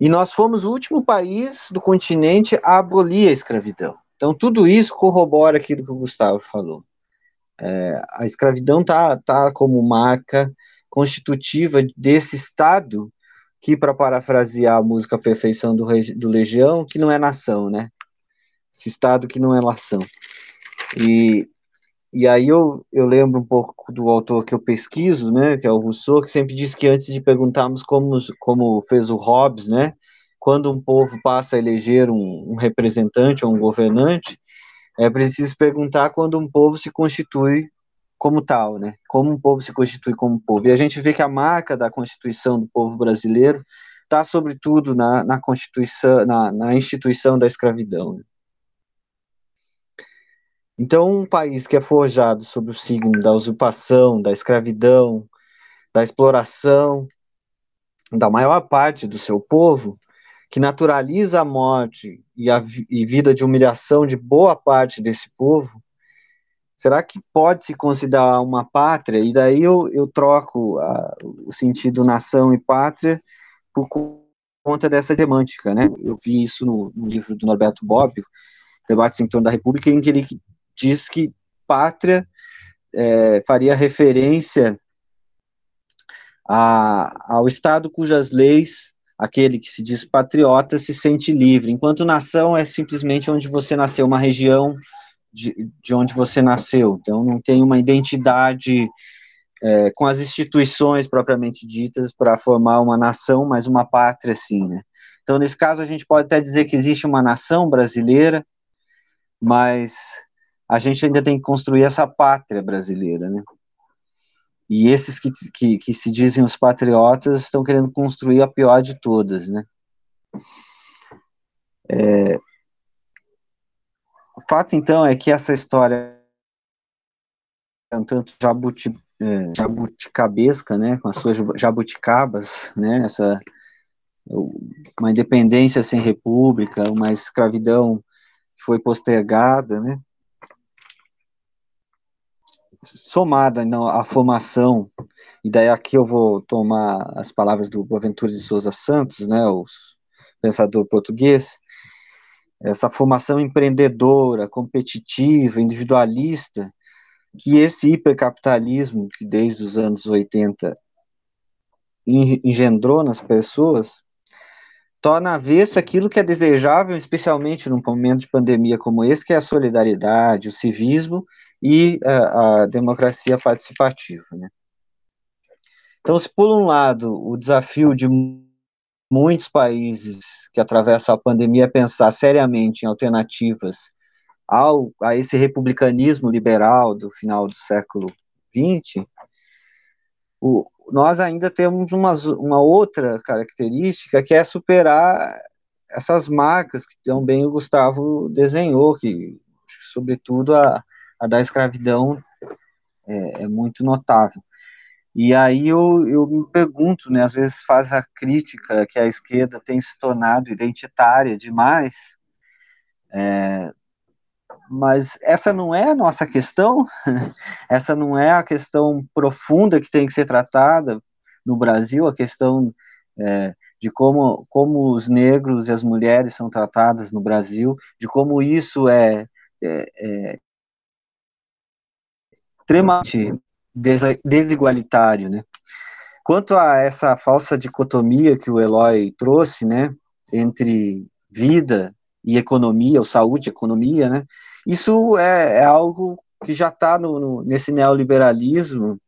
E nós fomos o último país do continente a abolir a escravidão. Então, tudo isso corrobora aquilo que o Gustavo falou. É, a escravidão está tá como marca constitutiva desse Estado, que, para parafrasear a música Perfeição do, Re... do Legião, que não é nação, né? Esse Estado que não é nação. E, e aí eu, eu lembro um pouco do autor que eu pesquiso, né, que é o Rousseau, que sempre diz que antes de perguntarmos como, como fez o Hobbes, né, quando um povo passa a eleger um, um representante ou um governante, é preciso perguntar quando um povo se constitui como tal, né? Como um povo se constitui como povo. E a gente vê que a marca da Constituição do povo brasileiro está, sobretudo, na, na, Constituição, na, na instituição da escravidão. Né? Então, um país que é forjado sob o signo da usurpação, da escravidão, da exploração, da maior parte do seu povo, que naturaliza a morte e a e vida de humilhação de boa parte desse povo, será que pode se considerar uma pátria? E daí eu, eu troco a, o sentido nação e pátria por conta dessa semântica, né? Eu vi isso no, no livro do Norberto Bobbio, Debates em Torno da República, em que ele diz que pátria é, faria referência a, ao Estado cujas leis aquele que se diz patriota se sente livre, enquanto nação é simplesmente onde você nasceu, uma região de, de onde você nasceu, então não tem uma identidade é, com as instituições propriamente ditas para formar uma nação, mas uma pátria sim, né? Então nesse caso a gente pode até dizer que existe uma nação brasileira, mas a gente ainda tem que construir essa pátria brasileira, né? E esses que, que, que se dizem os patriotas estão querendo construir a pior de todas, né? É... O fato, então, é que essa história é um tanto jabuti, é, jabuticabesca, né? Com as suas jabuticabas, né? Essa, uma independência sem república, uma escravidão que foi postergada, né? Somada não, à formação, e daí aqui eu vou tomar as palavras do Boaventura de Souza Santos, né, o pensador português, essa formação empreendedora, competitiva, individualista, que esse hipercapitalismo que desde os anos oitenta engendrou nas pessoas, torna avesso aquilo que é desejável, especialmente num momento de pandemia como esse, que é a solidariedade, o civismo, e a, a democracia participativa, né? Então, se por um lado o desafio de muitos países que atravessam a pandemia é pensar seriamente em alternativas ao, a esse republicanismo liberal do final do século vinte, o, nós ainda temos uma, uma outra característica que é superar essas marcas que também o Gustavo desenhou, que sobretudo a a da escravidão é, é muito notável. E aí eu, eu me pergunto, né, às vezes faz a crítica que a esquerda tem se tornado identitária demais, é, mas essa não é a nossa questão, essa não é a questão profunda que tem que ser tratada no Brasil, a questão é, de como, como os negros e as mulheres são tratadas no Brasil, de como isso é... é, é extremamente desigualitário, né? Quanto a essa falsa dicotomia que o Eloy trouxe, né, entre vida e economia, ou saúde e economia, né, isso é, é algo que já está no, no, nesse neoliberalismo,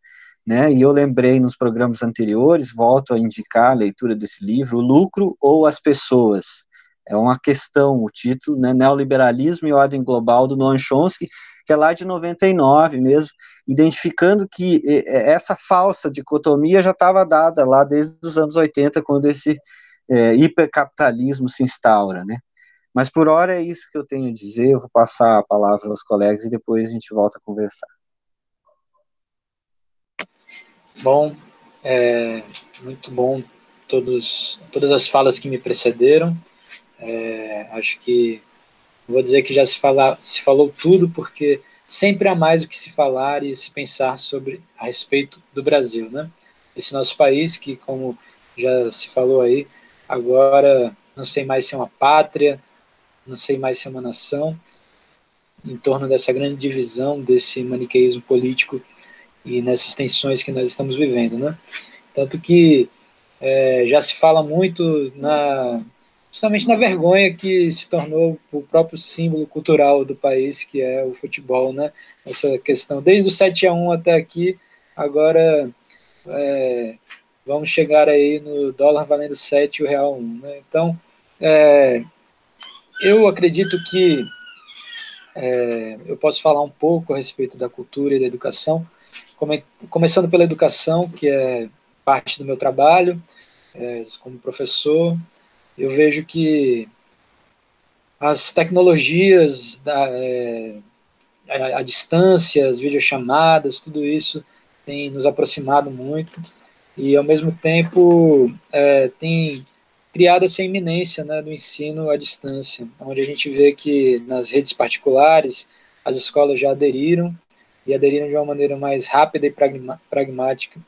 né, e eu lembrei nos programas anteriores, volto a indicar a leitura desse livro, O Lucro ou as Pessoas, é uma questão, o título, né, Neoliberalismo e Ordem Global, do Noam Chomsky, que é lá de noventa e nove mesmo, identificando que essa falsa dicotomia já estava dada lá desde os anos oitenta, quando esse é, hipercapitalismo se instaura, né? Mas por hora é isso que eu tenho a dizer, eu vou passar a palavra aos colegas e depois a gente volta a conversar. Bom, é, muito bom todos, todas as falas que me precederam, é, acho que vou dizer que já se, fala, se falou tudo, porque sempre há mais o que se falar e se pensar sobre a respeito do Brasil, né? Esse nosso país que, como já se falou aí, agora não sei mais se é uma pátria, não sei mais se é uma nação, em torno dessa grande divisão, desse maniqueísmo político e nessas tensões que nós estamos vivendo, né? Tanto que é, já se fala muito na, justamente na vergonha que se tornou o próprio símbolo cultural do país, que é o futebol, né? Essa questão, desde o sete a um até aqui, agora é, vamos chegar aí no dólar valendo sete e o real um, né? Então, é, eu acredito que é, eu posso falar um pouco a respeito da cultura e da educação, come, começando pela educação, que é parte do meu trabalho, é, como professor. Eu vejo que as tecnologias, da, é, a, a distância, as videochamadas, tudo isso tem nos aproximado muito e, ao mesmo tempo, é, tem criado essa iminência, né, do ensino à distância, onde a gente vê que nas redes particulares as escolas já aderiram e aderiram de uma maneira mais rápida e pragmática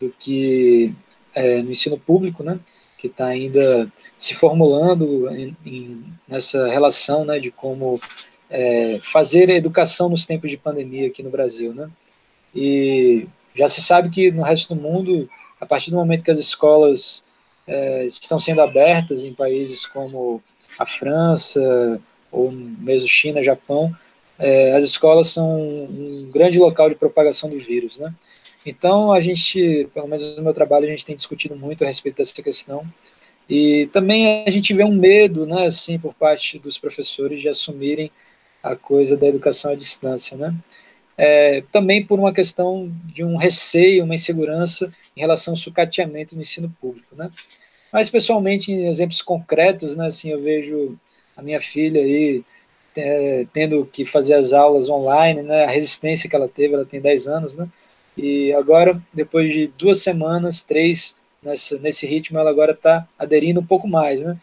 do que é, no ensino público, né, que está ainda se formulando em, em, nessa relação, né, de como é, fazer a educação nos tempos de pandemia aqui no Brasil, né? E já se sabe que no resto do mundo, a partir do momento que as escolas é, estão sendo abertas em países como a França, ou mesmo China, Japão, é, as escolas são um grande local de propagação do vírus, né? Então, a gente, pelo menos no meu trabalho, a gente tem discutido muito a respeito dessa questão, e também a gente vê um medo, né, assim, por parte dos professores de assumirem a coisa da educação à distância, né? É, também por uma questão de um receio, uma insegurança em relação ao sucateamento no ensino público, né? Mas, pessoalmente, em exemplos concretos, né, assim, eu vejo a minha filha aí é, tendo que fazer as aulas online, né, a resistência que ela teve, ela tem dez anos, né? E agora, depois de duas semanas, três, nessa, nesse ritmo, ela agora está aderindo um pouco mais, né?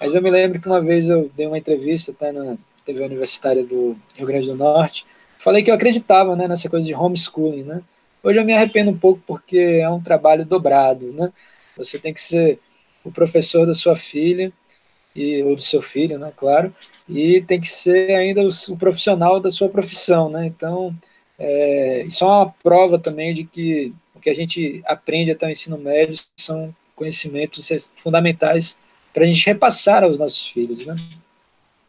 Mas eu me lembro que uma vez eu dei uma entrevista até na T V Universitária do Rio Grande do Norte, falei que eu acreditava, né, nessa coisa de homeschooling, né? Hoje eu me arrependo um pouco porque é um trabalho dobrado, né? Você tem que ser o professor da sua filha, e, ou do seu filho, né, claro, e tem que ser ainda o, o profissional da sua profissão, né? Então, É, isso é uma prova também de que o que a gente aprende até o ensino médio são conhecimentos fundamentais para a gente repassar aos nossos filhos, né?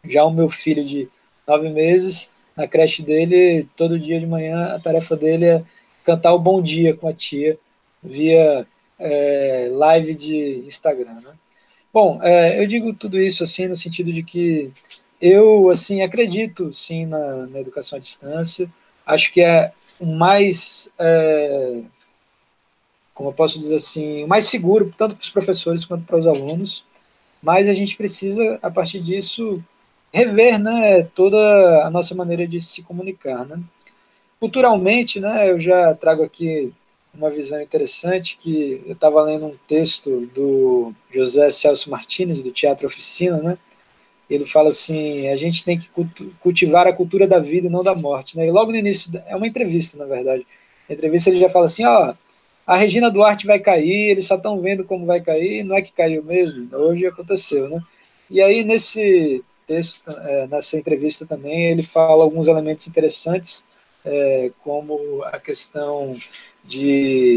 Já o meu filho de nove meses, na creche dele, todo dia de manhã, a tarefa dele é cantar o bom dia com a tia via é, live de Instagram, né? Bom, é, eu digo tudo isso assim no sentido de que eu assim, acredito sim na, na educação à distância. Acho que é o mais, é, como eu posso dizer assim, o mais seguro, tanto para os professores quanto para os alunos, mas a gente precisa, a partir disso, rever, né, toda a nossa maneira de se comunicar, né? Culturalmente, né, eu já trago aqui uma visão interessante, que eu estava lendo um texto do José Celso Martínez, do Teatro Oficina, né? Ele fala assim, a gente tem que cultivar a cultura da vida e não da morte, né? E logo no início, é uma entrevista, na verdade, na entrevista ele já fala assim, ó, a Regina Duarte vai cair, eles só estão vendo como vai cair, não é que caiu mesmo, hoje aconteceu, né? E aí, nesse texto, nessa entrevista também, ele fala alguns elementos interessantes, como a questão de...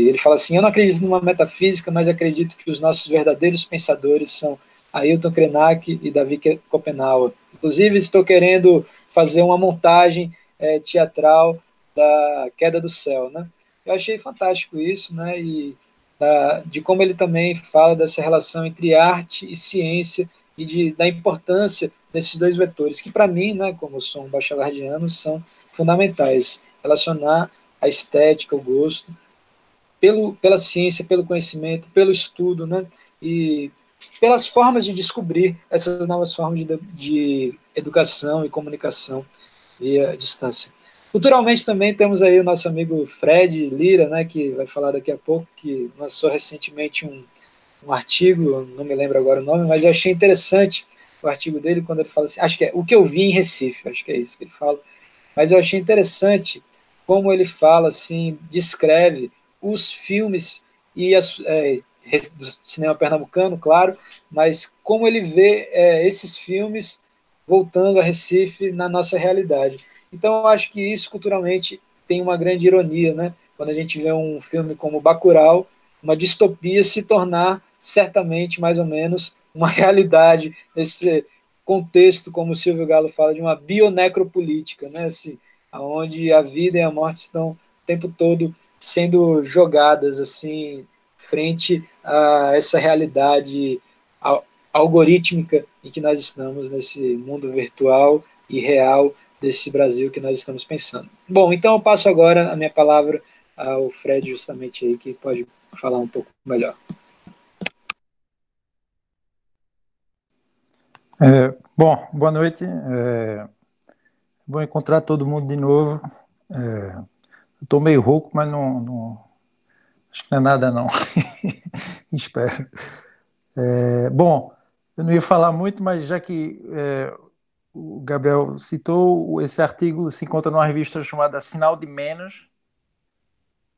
Ele fala assim, eu não acredito numa metafísica, mas acredito que os nossos verdadeiros pensadores são Ailton Krenak e Davi Kopenhauer. Inclusive, estou querendo fazer uma montagem é, teatral da Queda do Céu, né? Eu achei fantástico isso, né? E da, de como ele também fala dessa relação entre arte e ciência e de, da importância desses dois vetores, que para mim, né, como eu sou um bachalardiano, são fundamentais. Relacionar a estética, o gosto, pelo, pela ciência, pelo conhecimento, pelo estudo, né? E pelas formas de descobrir essas novas formas de, de educação e comunicação via distância. Culturalmente também temos aí o nosso amigo Fred Lira, né, que vai falar daqui a pouco, que lançou recentemente um, um artigo, não me lembro agora o nome, mas eu achei interessante o artigo dele, quando ele fala assim, acho que é O que eu vi em Recife, acho que é isso que ele fala, mas eu achei interessante como ele fala, assim, descreve os filmes e as... É, do cinema pernambucano, claro, mas como ele vê é, esses filmes voltando a Recife na nossa realidade. Então, eu acho que isso, culturalmente, tem uma grande ironia, né? quando a gente vê um filme como Bacurau, uma distopia se tornar certamente, mais ou menos, uma realidade nesse contexto, como o Silvio Galo fala, de uma bionecropolítica, né? Esse, onde a vida e a morte estão o tempo todo sendo jogadas assim, frente a essa realidade algorítmica em que nós estamos nesse mundo virtual e real desse Brasil que nós estamos pensando. Bom, então eu passo agora a minha palavra ao Fred, justamente aí, que pode falar um pouco melhor. É, bom, boa noite. É, vou encontrar todo mundo de novo. É, estou meio rouco, mas não, não, acho que não é nada, não. Espero. É, bom, eu não ia falar muito, mas já que é, o Gabriel citou, esse artigo se encontra numa revista chamada Sinal de Menos,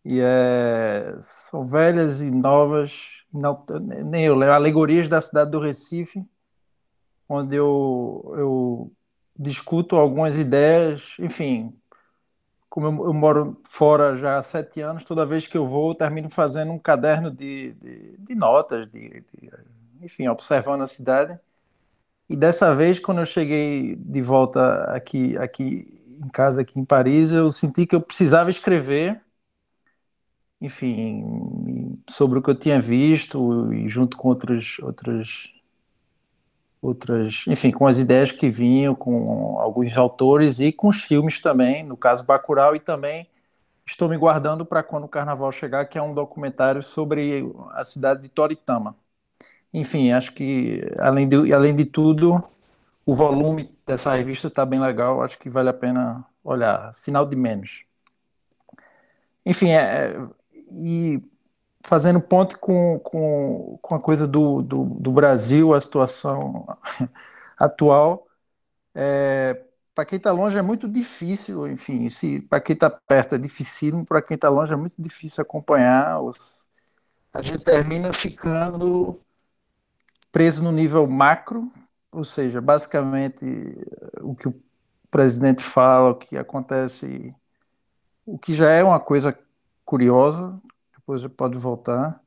e é, são velhas e novas, não, nem eu leio, alegorias da cidade do Recife, onde eu, eu discuto algumas ideias, enfim, como eu, eu moro fora já há sete anos, toda vez que eu vou, eu termino fazendo um caderno de, de, de notas, de, de, enfim, observando a cidade. E dessa vez, quando eu cheguei de volta aqui, aqui em casa, aqui em Paris, eu senti que eu precisava escrever, enfim, sobre o que eu tinha visto, e junto com outras... outras outras, enfim, com as ideias que vinham, com alguns autores e com os filmes também, no caso Bacurau, e também estou me guardando para quando o Carnaval chegar, que é um documentário sobre a cidade de Toritama. Enfim, acho que, além de, além de tudo, o volume dessa revista está bem legal, acho que vale a pena olhar, Sinal de Menos. Enfim, é, e... fazendo ponto com, com, com a coisa do, do, do Brasil, a situação atual, é, para quem está longe é muito difícil, enfim, para quem está perto é dificílimo, para quem está longe é muito difícil acompanhar, os, a gente termina ficando preso no nível macro, ou seja, basicamente o que o presidente fala, o que acontece, o que já é uma coisa curiosa, depois pode voltar,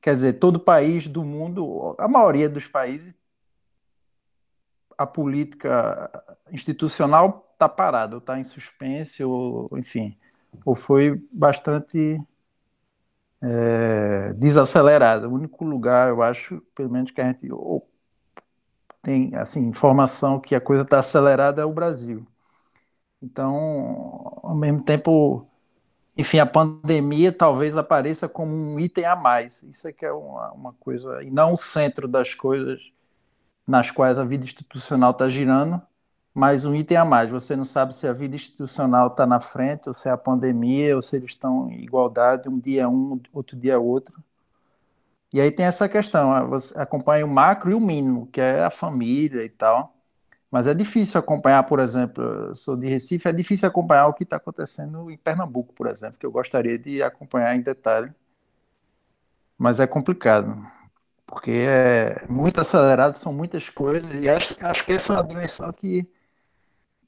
quer dizer, todo país do mundo, a maioria dos países, a política institucional está parada, ou está em suspense, ou enfim, ou foi bastante é, desacelerada. O único lugar, eu acho, pelo menos que a gente ou tem assim, informação que a coisa está acelerada é o Brasil. Então, ao mesmo tempo... Enfim, a pandemia talvez apareça como um item a mais. Isso é que é uma, uma coisa... E não o centro das coisas nas quais a vida institucional está girando, mas um item a mais. Você não sabe se a vida institucional está na frente, ou se é a pandemia, ou se eles estão em igualdade, um dia é um, outro dia é outro. E aí tem essa questão, você acompanha o macro e o mínimo, que é a família e tal. Mas é difícil acompanhar, por exemplo, eu sou de Recife, é difícil acompanhar o que está acontecendo em Pernambuco, por exemplo, que eu gostaria de acompanhar em detalhe, mas é complicado, porque é muito acelerado, são muitas coisas, e acho, acho que essa é uma dimensão que,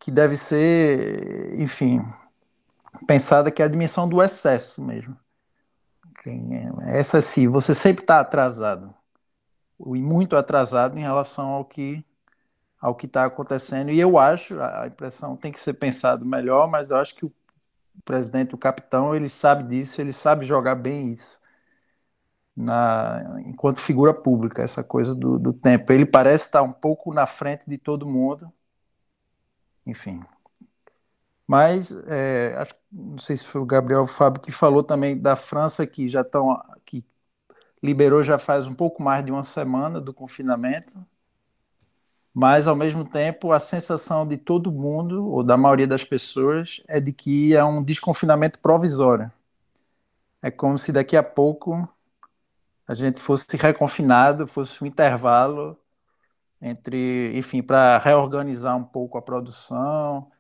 que deve ser, enfim, pensada, que é a dimensão do excesso mesmo. É excessivo, você sempre está atrasado, e muito atrasado em relação ao que ao que está acontecendo, e eu acho, a impressão tem que ser pensado melhor, mas eu acho que o presidente, o capitão, ele sabe disso, ele sabe jogar bem isso, na, enquanto figura pública, essa coisa do, do tempo. Ele parece estar um pouco na frente de todo mundo, enfim. Mas, é, acho, não sei se foi o Gabriel o Fábio que falou também da França, que já estão, que liberou já faz um pouco mais de uma semana do confinamento, mas, ao mesmo tempo, a sensação de todo mundo, ou da maioria das pessoas, é de que é um desconfinamento provisório. É como se daqui a pouco a gente fosse reconfinado, fosse um intervalo entre, enfim, para reorganizar um pouco a produção,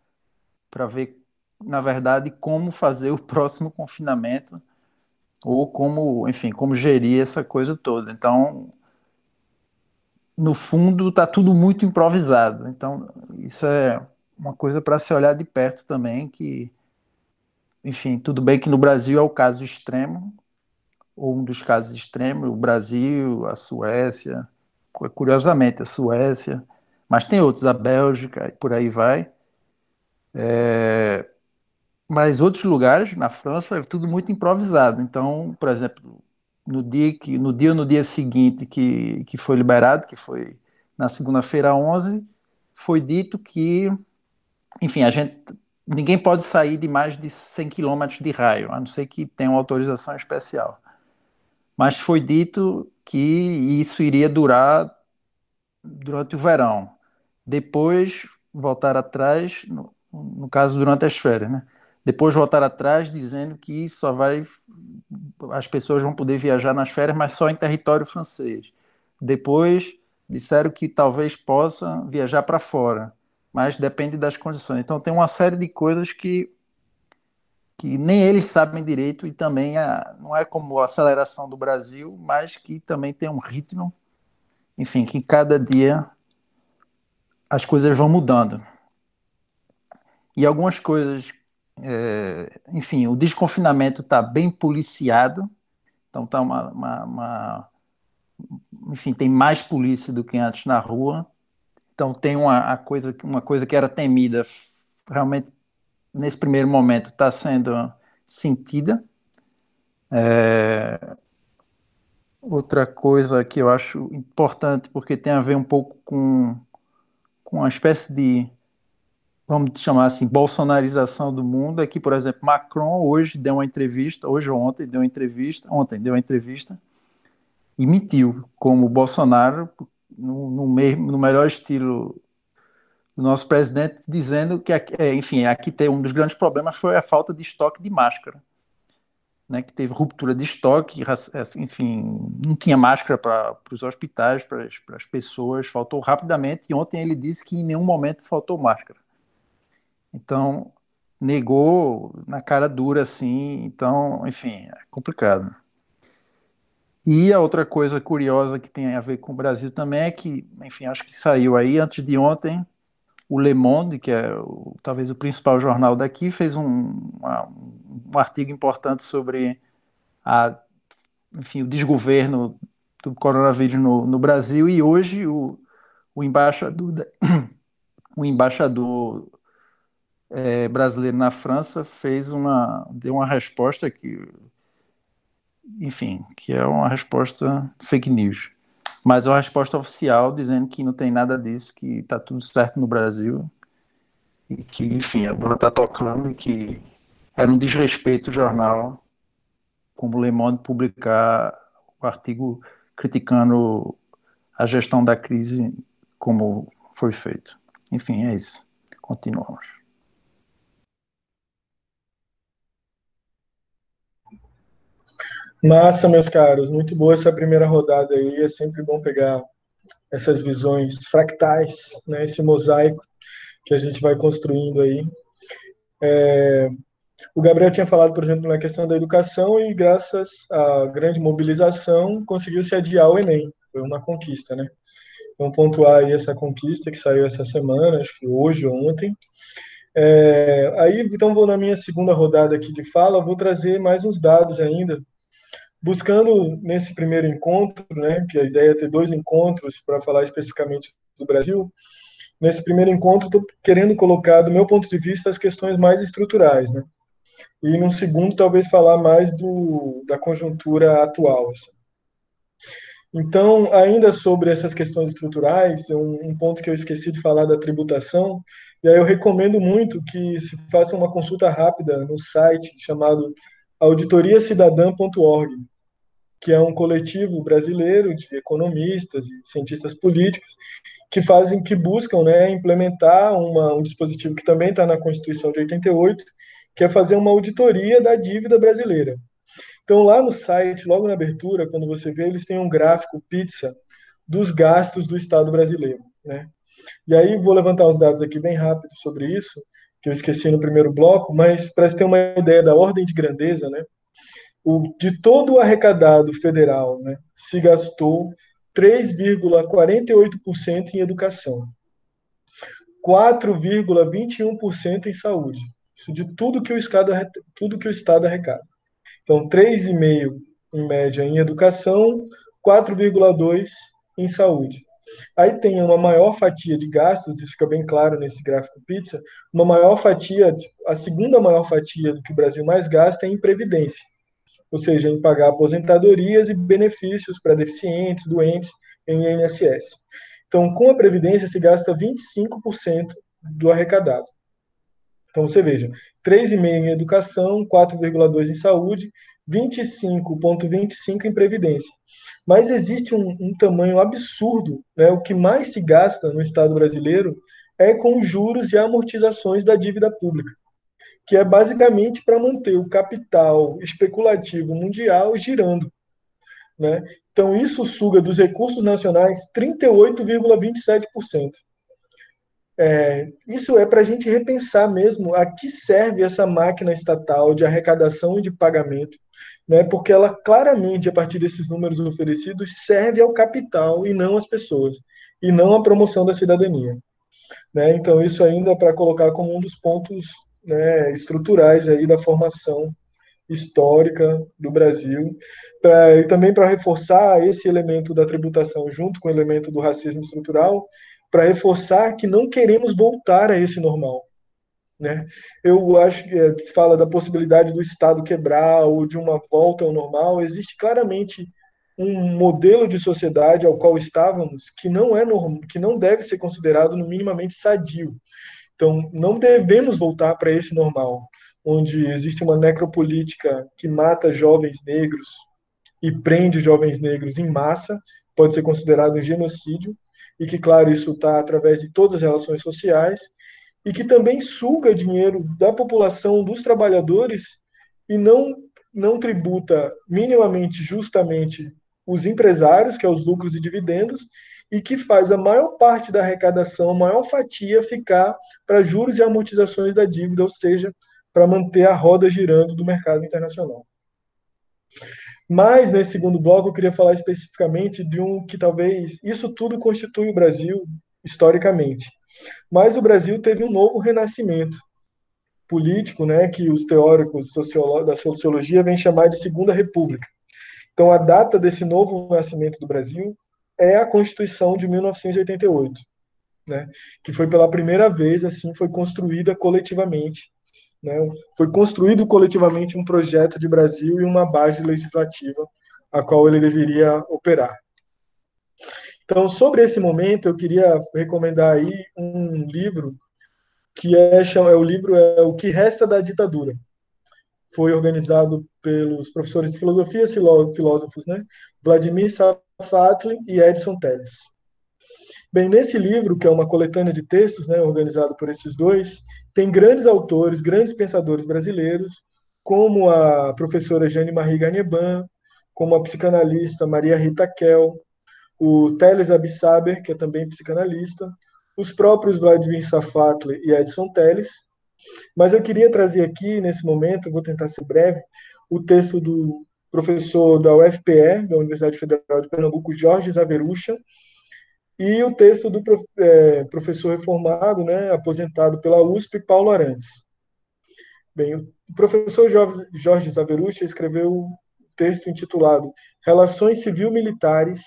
para ver, na verdade, como fazer o próximo confinamento, ou como, enfim, como gerir essa coisa toda. Então, no fundo, está tudo muito improvisado. Então, isso é uma coisa para se olhar de perto também, que Enfim, tudo bem que no Brasil é o caso extremo, ou um dos casos extremos, o Brasil, a Suécia, curiosamente a Suécia, mas tem outros, a Bélgica, por aí vai. É, mas outros lugares, na França, é tudo muito improvisado. Então, por exemplo, no dia, que, no dia ou no dia seguinte que, que foi liberado, que foi na segunda-feira onze, foi dito que, enfim, a gente... ninguém pode sair de mais de cem quilômetros de raio, a não ser que tenha uma autorização especial. Mas foi dito que isso iria durar durante o verão. Depois, voltar atrás, no, no caso, durante as férias, né? Depois voltar atrás dizendo que só vai... as pessoas vão poder viajar nas férias, mas só em território francês. Depois, disseram que talvez possa viajar para fora, mas depende das condições. Então tem uma série de coisas que, que nem eles sabem direito, e também a, não é como a aceleração do Brasil, mas que também tem um ritmo, enfim, que cada dia as coisas vão mudando. E algumas coisas, é, enfim, o desconfinamento está bem policiado, então está uma, uma, uma... enfim, tem mais polícia do que antes na rua. Então tem uma, a coisa, uma coisa que era temida, realmente, nesse primeiro momento, está sendo sentida. É... Outra coisa que eu acho importante, porque tem a ver um pouco com, com uma espécie de, vamos chamar assim, bolsonarização do mundo, é que, por exemplo, Macron hoje deu uma entrevista, hoje ou ontem deu uma entrevista, ontem deu uma entrevista e mentiu, como o Bolsonaro... No, no, mesmo, no melhor estilo do nosso presidente, dizendo que, enfim, aqui tem um dos grandes problemas foi a falta de estoque de máscara, né, que teve ruptura de estoque, enfim, não tinha máscara para os hospitais, para as pessoas, faltou rapidamente, e ontem ele disse que em nenhum momento faltou máscara. Então, negou na cara dura, assim, então, enfim, é complicado. E a outra coisa curiosa que tem a ver com o Brasil também é que, enfim, acho que saiu aí antes de ontem, o Le Monde, que é o, talvez o principal jornal daqui, fez um, uma, um artigo importante sobre a, enfim, o desgoverno do coronavírus no, no Brasil, e hoje o, o embaixador, o embaixador é, brasileiro na França fez uma, deu uma resposta que... enfim, que é uma resposta fake news, mas é uma resposta oficial dizendo que não tem nada disso, que está tudo certo no Brasil e que, enfim, a bola está tocando, e que era um desrespeito ao jornal como o Le Monde publicar o artigo criticando a gestão da crise como foi feito. Enfim, é isso. Continuamos. Massa, meus caros, muito boa essa primeira rodada aí, é sempre bom pegar essas visões fractais, né, esse mosaico que a gente vai construindo aí. É, o Gabriel tinha falado, por exemplo, na questão da educação, e graças à grande mobilização conseguiu-se adiar o Enem, foi uma conquista, né? Então, pontuar aí essa conquista que saiu essa semana, acho que hoje ou ontem. É, aí, então, vou na minha segunda rodada aqui de fala, vou trazer mais uns dados ainda, buscando nesse primeiro encontro, né, que a ideia é ter dois encontros para falar especificamente do Brasil. Nesse primeiro encontro, estou querendo colocar, do meu ponto de vista, as questões mais estruturais, né? E num segundo, talvez falar mais do, da conjuntura atual. Assim. Então, ainda sobre essas questões estruturais, um, um ponto que eu esqueci de falar da tributação, e aí eu recomendo muito que se faça uma consulta rápida no site chamado auditoria cidadã ponto org, que é um coletivo brasileiro de economistas e cientistas políticos que fazem, que buscam, né, implementar uma, um dispositivo que também está na Constituição de oitenta e oito, que é fazer uma auditoria da dívida brasileira. Então, lá no site, logo na abertura, quando você vê, eles têm um gráfico pizza dos gastos do Estado brasileiro, né? E aí, vou levantar os dados aqui bem rápido sobre isso, que eu esqueci no primeiro bloco, mas para se ter uma ideia da ordem de grandeza, né? O, de todo o arrecadado federal, né, se gastou três vírgula quarenta e oito por cento em educação, quatro vírgula vinte e um por cento em saúde, Isso de tudo que o Estado, tudo que o Estado arrecada. Então, três vírgula cinco por cento em média em educação, quatro vírgula dois por cento em saúde. Aí tem uma maior fatia de gastos, isso fica bem claro nesse gráfico pizza, uma maior fatia, a segunda maior fatia do que o Brasil mais gasta é em previdência, ou seja, em pagar aposentadorias e benefícios para deficientes, doentes, em I N S S. Então, com a previdência se gasta vinte e cinco por cento do arrecadado. Então, você veja, três vírgula cinco por cento em educação, quatro vírgula dois por cento em saúde, vinte e cinco vírgula vinte e cinco por cento em previdência. Mas existe um, um tamanho absurdo, né? O que mais se gasta no Estado brasileiro é com juros e amortizações da dívida pública, que é basicamente para manter o capital especulativo mundial girando, né? Então, isso suga dos recursos nacionais trinta e oito vírgula vinte e sete por cento. É, isso é para a gente repensar mesmo a que serve essa máquina estatal de arrecadação e de pagamento, né? Porque ela claramente, a partir desses números oferecidos, serve ao capital e não às pessoas, e não à promoção da cidadania, né? Então, isso ainda é para colocar como um dos pontos, né, estruturais aí da formação histórica do Brasil, pra, e também para reforçar esse elemento da tributação junto com o elemento do racismo estrutural, para reforçar que não queremos voltar a esse normal, né? Eu acho que é, fala da possibilidade do Estado quebrar ou de uma volta ao normal, existe claramente um modelo de sociedade ao qual estávamos que não é normal, que não deve ser considerado no minimamente sadio. Então, não devemos voltar para esse normal, onde existe uma necropolítica que mata jovens negros e prende jovens negros em massa, pode ser considerado um genocídio, e que, claro, isso está através de todas as relações sociais, e que também suga dinheiro da população, dos trabalhadores, e não, não tributa minimamente, justamente, os empresários, que é os lucros e dividendos, e que faz a maior parte da arrecadação, a maior fatia, ficar para juros e amortizações da dívida, ou seja, para manter a roda girando do mercado internacional. Mas, nesse segundo bloco, eu queria falar especificamente de um que talvez... Isso tudo constitui o Brasil, historicamente. Mas o Brasil teve um novo renascimento político, né, que os teóricos da sociologia vêm chamar de Segunda República. Então, a data desse novo renascimento do Brasil é a Constituição de mil novecentos e oitenta e oito, né, que foi pela primeira vez, assim, foi construída coletivamente. Foi construído coletivamente um projeto de Brasil e uma base legislativa a qual ele deveria operar. Então, sobre esse momento, eu queria recomendar aí um livro, que é, é o livro é O Que Resta da Ditadura. Foi organizado pelos professores de filosofia, filósofos, né? Vladimir Safatli e Edson Teles. Bem, nesse livro, que é uma coletânea de textos, né, organizado por esses dois, tem grandes autores, grandes pensadores brasileiros, como a professora Jeanne-Marie Ganeban, como a psicanalista Maria Rita Kel, o Teles Absaber, que é também psicanalista, os próprios Vladimir Safatli e Edson Teles. Mas eu queria trazer aqui, nesse momento, vou tentar ser breve, o texto do professor da U F P R, da Universidade Federal de Pernambuco, Jorge Zaverucha, e o texto do prof, é, professor reformado, né, aposentado pela U S P, Paulo Arantes. Bem, o professor Jorge Zaverucha escreveu um texto intitulado Relações Civil-Militares,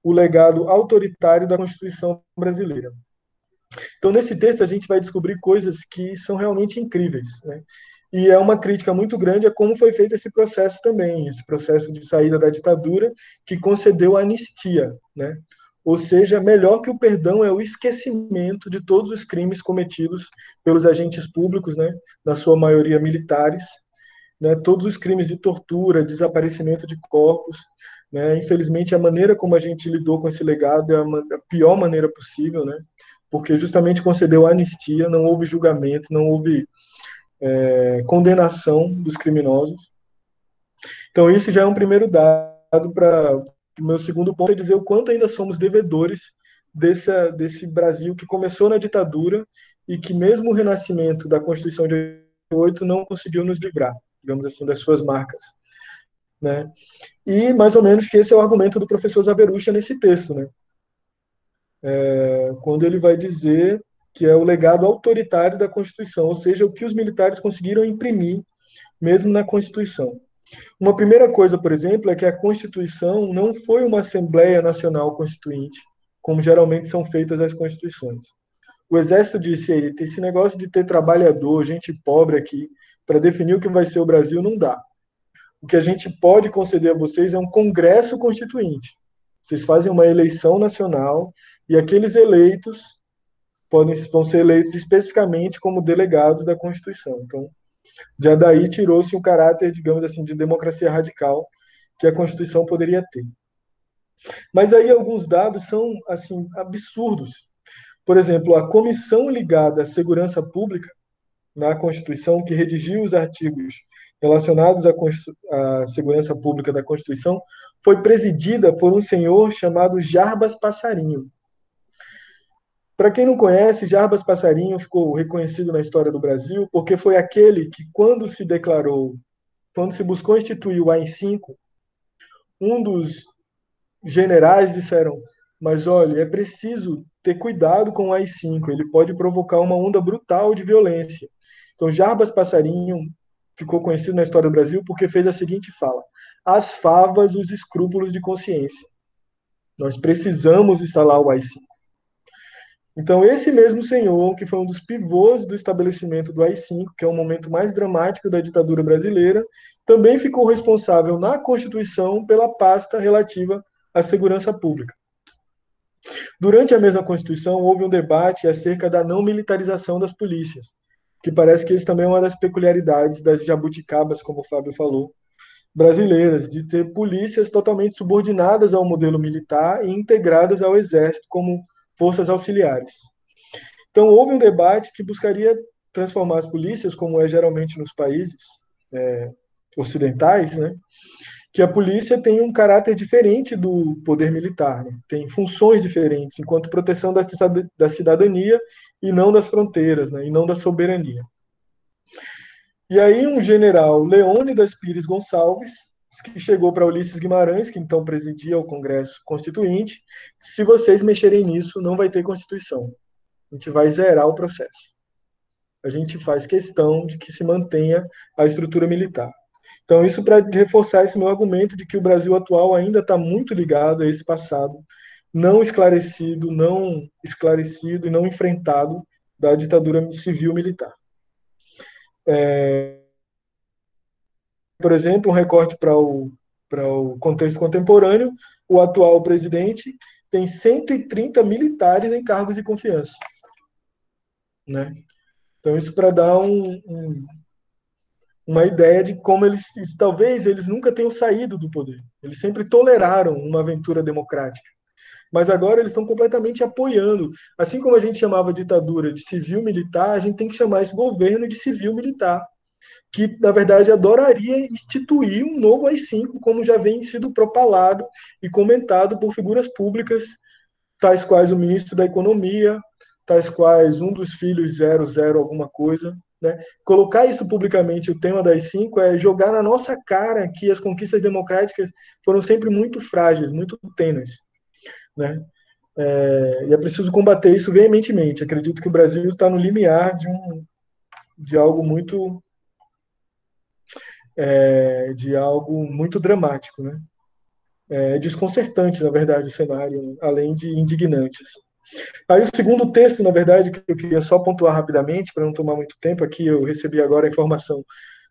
o legado autoritário da Constituição Brasileira. Então, nesse texto, a gente vai descobrir coisas que são realmente incríveis, né? E é uma crítica muito grande a como foi feito esse processo também, esse processo de saída da ditadura, que concedeu a anistia, né? Ou seja, melhor que o perdão é o esquecimento de todos os crimes cometidos pelos agentes públicos, né, na sua maioria militares, né, todos os crimes de tortura, desaparecimento de corpos, né, infelizmente a maneira como a gente lidou com esse legado é a pior maneira possível, né, porque justamente concedeu anistia, não houve julgamento, não houve é, condenação dos criminosos. Então, isso já é um primeiro dado para... Meu segundo ponto é dizer o quanto ainda somos devedores dessa, desse Brasil que começou na ditadura e que mesmo o renascimento da Constituição de oitenta e oito não conseguiu nos livrar, digamos assim, das suas marcas, né? E mais ou menos que esse é o argumento do professor Zaverucha nesse texto, né? É, quando ele vai dizer que é o legado autoritário da Constituição, ou seja, o que os militares conseguiram imprimir mesmo na Constituição. Uma primeira coisa, por exemplo, é que a Constituição não foi uma Assembleia Nacional Constituinte, como geralmente são feitas as Constituições. O Exército disse, aí, esse negócio de ter trabalhador, gente pobre aqui, para definir o que vai ser o Brasil, não dá. O que a gente pode conceder a vocês é um Congresso Constituinte. Vocês fazem uma eleição nacional e aqueles eleitos podem, vão ser eleitos especificamente como delegados da Constituição. Então, já daí tirou-se um caráter, digamos assim, de democracia radical que a Constituição poderia ter. Mas aí alguns dados são, assim, absurdos. Por exemplo, a comissão ligada à segurança pública na Constituição, que redigiu os artigos relacionados à, Constitu- à segurança pública da Constituição, foi presidida por um senhor chamado Jarbas Passarinho. Para quem não conhece, Jarbas Passarinho ficou reconhecido na história do Brasil porque foi aquele que, quando se declarou, quando se buscou instituir o A I cinco, um dos generais disseram, mas olha, é preciso ter cuidado com o A I cinco, ele pode provocar uma onda brutal de violência. Então, Jarbas Passarinho ficou conhecido na história do Brasil porque fez a seguinte fala, as favas, os escrúpulos de consciência. Nós precisamos instalar o A I cinco. Então, esse mesmo senhor, que foi um dos pivôs do estabelecimento do A I cinco, que é o momento mais dramático da ditadura brasileira, também ficou responsável na Constituição pela pasta relativa à segurança pública. Durante a mesma Constituição, houve um debate acerca da não militarização das polícias, que parece que isso também é uma das peculiaridades das jabuticabas, como o Fábio falou, brasileiras, de ter polícias totalmente subordinadas ao modelo militar e integradas ao Exército como forças auxiliares. Então, houve um debate que buscaria transformar as polícias, como é geralmente nos países é, ocidentais, né? Que a polícia tem um caráter diferente do poder militar, né? Tem funções diferentes, enquanto proteção da, da cidadania e não das fronteiras, né? E não da soberania. E aí um general, Leônidas Pires Gonçalves, que chegou para Ulisses Guimarães, que então presidia o Congresso Constituinte, se vocês mexerem nisso, não vai ter Constituição. A gente vai zerar o processo. A gente faz questão de que se mantenha a estrutura militar. Então, isso para reforçar esse meu argumento de que o Brasil atual ainda está muito ligado a esse passado não esclarecido, não esclarecido e não enfrentado da ditadura civil-militar. É... Por exemplo, um recorte para o, para o contexto contemporâneo, o atual presidente tem cento e trinta militares em cargos de confiança. Né? Então, isso para dar um, um, uma ideia de como eles, talvez eles nunca tenham saído do poder. Eles sempre toleraram uma aventura democrática. Mas agora eles estão completamente apoiando. Assim como a gente chamava ditadura de civil-militar, a gente tem que chamar esse governo de civil-militar, que, na verdade, adoraria instituir um novo A I cinco, como já vem sido propalado e comentado por figuras públicas, tais quais o ministro da Economia, tais quais um dos filhos zero zero alguma coisa. Né? Colocar isso publicamente, o tema da A I cinco, é jogar na nossa cara que as conquistas democráticas foram sempre muito frágeis, muito tênues. Né? É, e é preciso combater isso veementemente. Acredito que o Brasil está no limiar de, um, de algo muito... É, de algo muito dramático, né? É, desconcertante, na verdade, o cenário, além de indignante. Aí o segundo texto, na verdade, que eu queria só pontuar rapidamente, para não tomar muito tempo, aqui eu recebi agora a informação,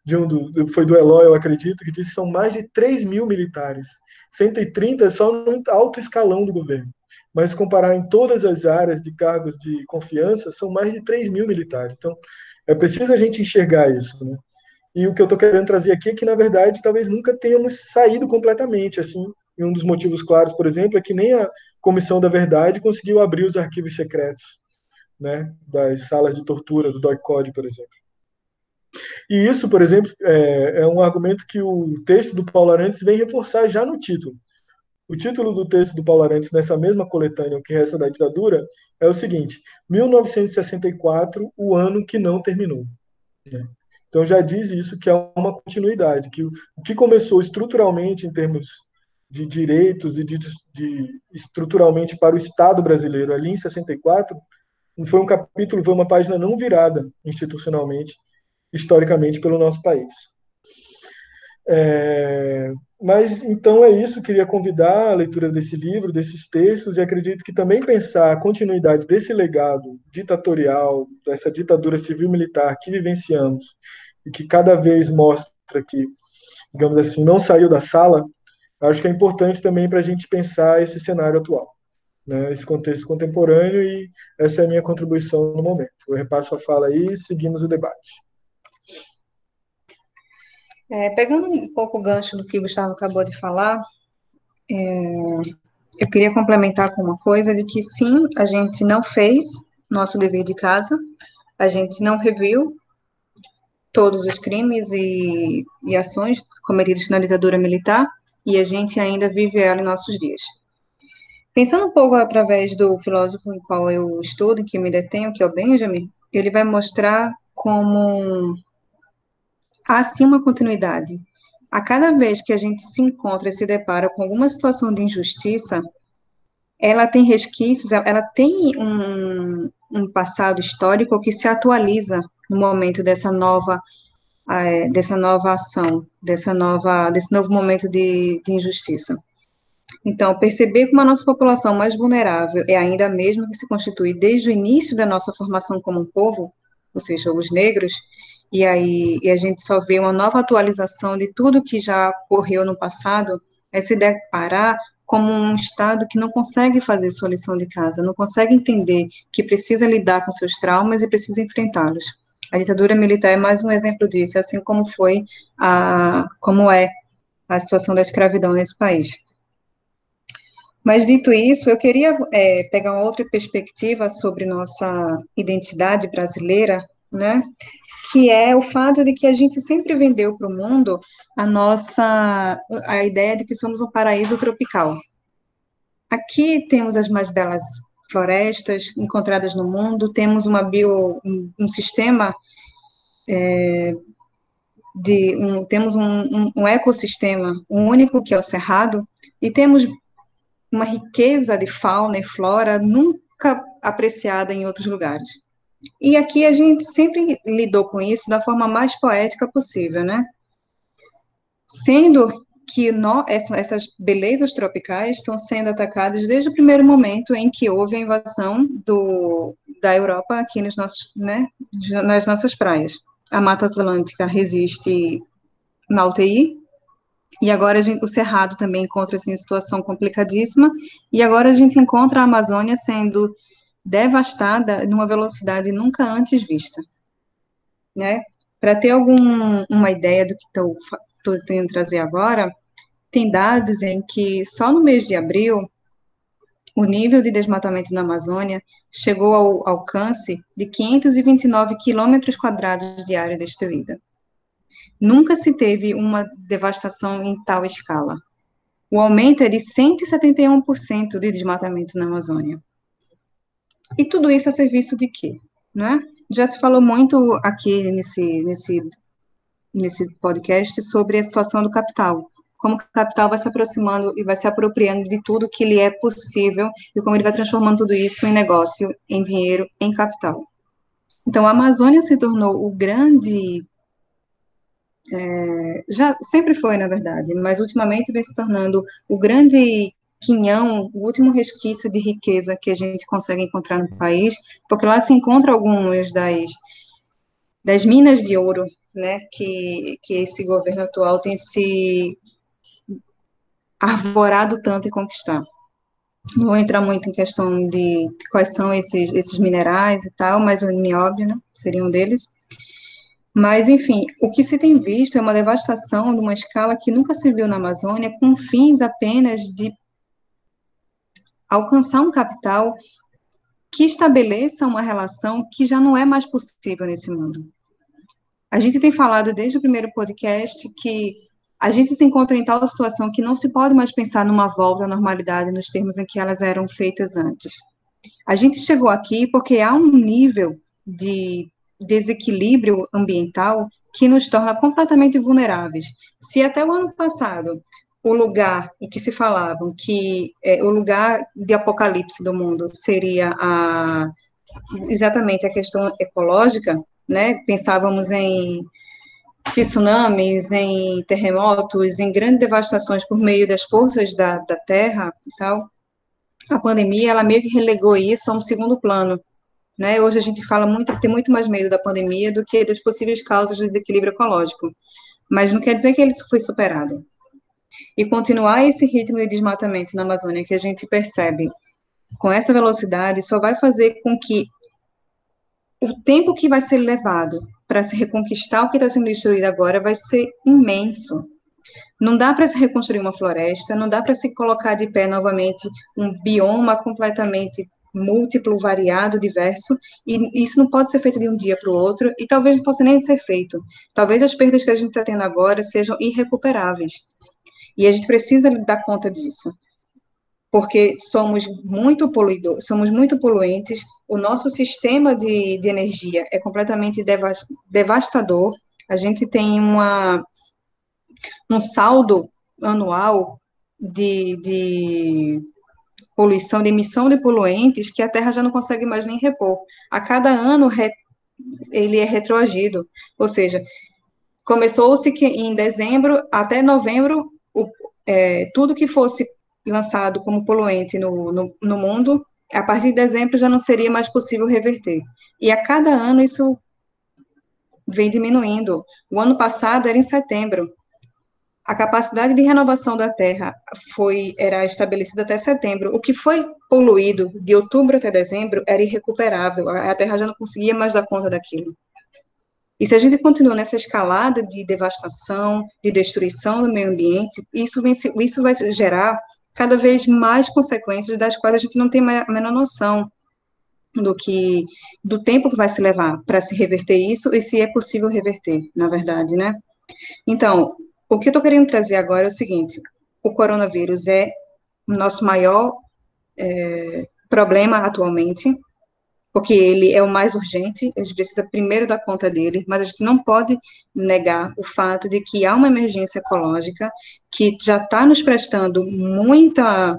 de um do, foi do Eloy, eu acredito, que disse que são mais de três mil militares, cento e trinta só no alto escalão do governo, mas se comparar em todas as áreas de cargos de confiança, são mais de três mil militares. Então, é preciso a gente enxergar isso, né? E o que eu estou querendo trazer aqui é que, na verdade, talvez nunca tenhamos saído completamente, assim. E um dos motivos claros, por exemplo, é que nem a Comissão da Verdade conseguiu abrir os arquivos secretos, né, das salas de tortura, do D O I-C O D, por exemplo. E isso, por exemplo, é, é um argumento que o texto do Paulo Arantes vem reforçar já no título. O título do texto do Paulo Arantes, nessa mesma coletânea, o que resta da ditadura, é o seguinte, mil novecentos e sessenta e quatro, o ano que não terminou, né? Então, já diz isso, que há uma continuidade, que o que começou estruturalmente em termos de direitos e de, de estruturalmente para o Estado brasileiro ali em sessenta e quatro, foi um capítulo, foi uma página não virada institucionalmente, historicamente, pelo nosso país. É, mas, então, é isso. Queria convidar a leitura desse livro, desses textos, e acredito que também pensar a continuidade desse legado ditatorial, dessa ditadura civil-militar que vivenciamos, e que cada vez mostra que, digamos assim, não saiu da sala, acho que é importante também para a gente pensar esse cenário atual, né, esse contexto contemporâneo, e essa é a minha contribuição no momento. Eu repasso a fala aí e seguimos o debate. É, pegando um pouco o gancho do que o Gustavo acabou de falar, é, eu queria complementar com uma coisa, de que sim, a gente não fez nosso dever de casa, a gente não reviu todos os crimes e, e ações cometidos na ditadura militar, e a gente ainda vive ela em nossos dias. Pensando um pouco através do filósofo em qual eu estudo, em que me detenho, que é o Benjamin, ele vai mostrar como... há sim uma continuidade. A cada vez que a gente se encontra e se depara com alguma situação de injustiça, ela tem resquícios, ela tem um, um passado histórico que se atualiza no momento dessa nova, dessa nova ação, dessa nova, desse novo momento de, de injustiça. Então, perceber como a nossa população mais vulnerável é ainda a mesma que se constitui desde o início da nossa formação como um povo, ou seja, os negros, E aí e a gente só vê uma nova atualização de tudo que já ocorreu no passado, é se deparar como um Estado que não consegue fazer sua lição de casa, não consegue entender que precisa lidar com seus traumas e precisa enfrentá-los. A ditadura militar é mais um exemplo disso, assim como foi a, como é a situação da escravidão nesse país. Mas, dito isso, eu queria é, pegar uma outra perspectiva sobre nossa identidade brasileira, né? Que é o fato de que a gente sempre vendeu para o mundo a nossa, a ideia de que somos um paraíso tropical. Aqui temos as mais belas florestas encontradas no mundo, temos uma bio, um, um sistema, é, de, um, temos um, um, um ecossistema único, que é o Cerrado, e temos uma riqueza de fauna e flora nunca apreciada em outros lugares. E aqui a gente sempre lidou com isso da forma mais poética possível, né? Sendo que no, essa, essas belezas tropicais estão sendo atacadas desde o primeiro momento em que houve a invasão do, da Europa aqui nos nossos, né, nas nossas praias. A Mata Atlântica resiste na U T I, e agora a gente, o Cerrado também encontra-se em situação complicadíssima, e agora a gente encontra a Amazônia sendo... devastada numa velocidade nunca antes vista, né? Para ter algum, uma ideia do que estou tentando trazer agora, tem dados em que só no mês de abril o nível de desmatamento na Amazônia chegou ao alcance de quinhentos e vinte e nove quilômetros quadrados de área destruída. Nunca se teve uma devastação em tal escala. O aumento é de cento e setenta e um por cento de desmatamento na Amazônia. E tudo isso a serviço de quê? Né? Já se falou muito aqui nesse, nesse, nesse podcast sobre a situação do capital, como o capital vai se aproximando e vai se apropriando de tudo que lhe é possível e como ele vai transformando tudo isso em negócio, em dinheiro, em capital. Então, a Amazônia se tornou o grande... É, já sempre foi, na verdade, mas ultimamente vem se tornando o grande... quinhão, o último resquício de riqueza que a gente consegue encontrar no país, porque lá se encontra algumas das, das minas de ouro, né, que, que esse governo atual tem se arvorado tanto em conquistar. Não vou entrar muito em questão de quais são esses, esses minerais e tal, mas o nióbio, né, seria um deles. Mas, enfim, o que se tem visto é uma devastação de uma escala que nunca se viu na Amazônia, com fins apenas de alcançar um capital que estabeleça uma relação que já não é mais possível nesse mundo. A gente tem falado desde o primeiro podcast que a gente se encontra em tal situação que não se pode mais pensar numa volta à normalidade nos termos em que elas eram feitas antes. A gente chegou aqui porque há um nível de desequilíbrio ambiental que nos torna completamente vulneráveis. Se até o ano passado... o lugar em que se falavam que é, o lugar de apocalipse do mundo seria a, exatamente a questão ecológica, né? Pensávamos em tsunamis, em terremotos, em grandes devastações por meio das forças da, da terra e tal. A pandemia, ela meio que relegou isso a um segundo plano, né? Hoje a gente fala muito, tem muito mais medo da pandemia do que das possíveis causas do desequilíbrio ecológico, mas não quer dizer que ele foi superado. E continuar esse ritmo de desmatamento na Amazônia que a gente percebe com essa velocidade só vai fazer com que o tempo que vai ser levado para se reconquistar o que está sendo destruído agora vai ser imenso. Não dá para se reconstruir uma floresta, não dá para se colocar de pé novamente um bioma completamente múltiplo, variado, diverso, e isso não pode ser feito de um dia para o outro, e talvez não possa nem ser feito. Talvez as perdas que a gente está tendo agora sejam irrecuperáveis. E a gente precisa dar conta disso, porque somos muito poluidores, somos muito poluentes, o nosso sistema de, de energia é completamente deva- devastador, a gente tem uma, um saldo anual de, de poluição, de emissão de poluentes, que a Terra já não consegue mais nem repor. A cada ano re- ele é retroagido, ou seja, começou-se que em dezembro até novembro, o, é, tudo que fosse lançado como poluente no, no, no mundo, a partir de dezembro já não seria mais possível reverter. E a cada ano isso vem diminuindo. O ano passado era em setembro. A capacidade de renovação da Terra foi, era estabelecida até setembro. O que foi poluído de outubro até dezembro era irrecuperável. A Terra já não conseguia mais dar conta daquilo. E se a gente continua nessa escalada de devastação, de destruição do meio ambiente, isso, vem, isso vai gerar cada vez mais consequências das quais a gente não tem a menor noção do, que, do tempo que vai se levar para se reverter isso, e se é possível reverter, na verdade, né? Então, o que eu estou querendo trazer agora é o seguinte: o coronavírus é o nosso maior é, problema atualmente, porque ele é o mais urgente, a gente precisa primeiro dar conta dele, mas a gente não pode negar o fato de que há uma emergência ecológica que já está nos prestando muita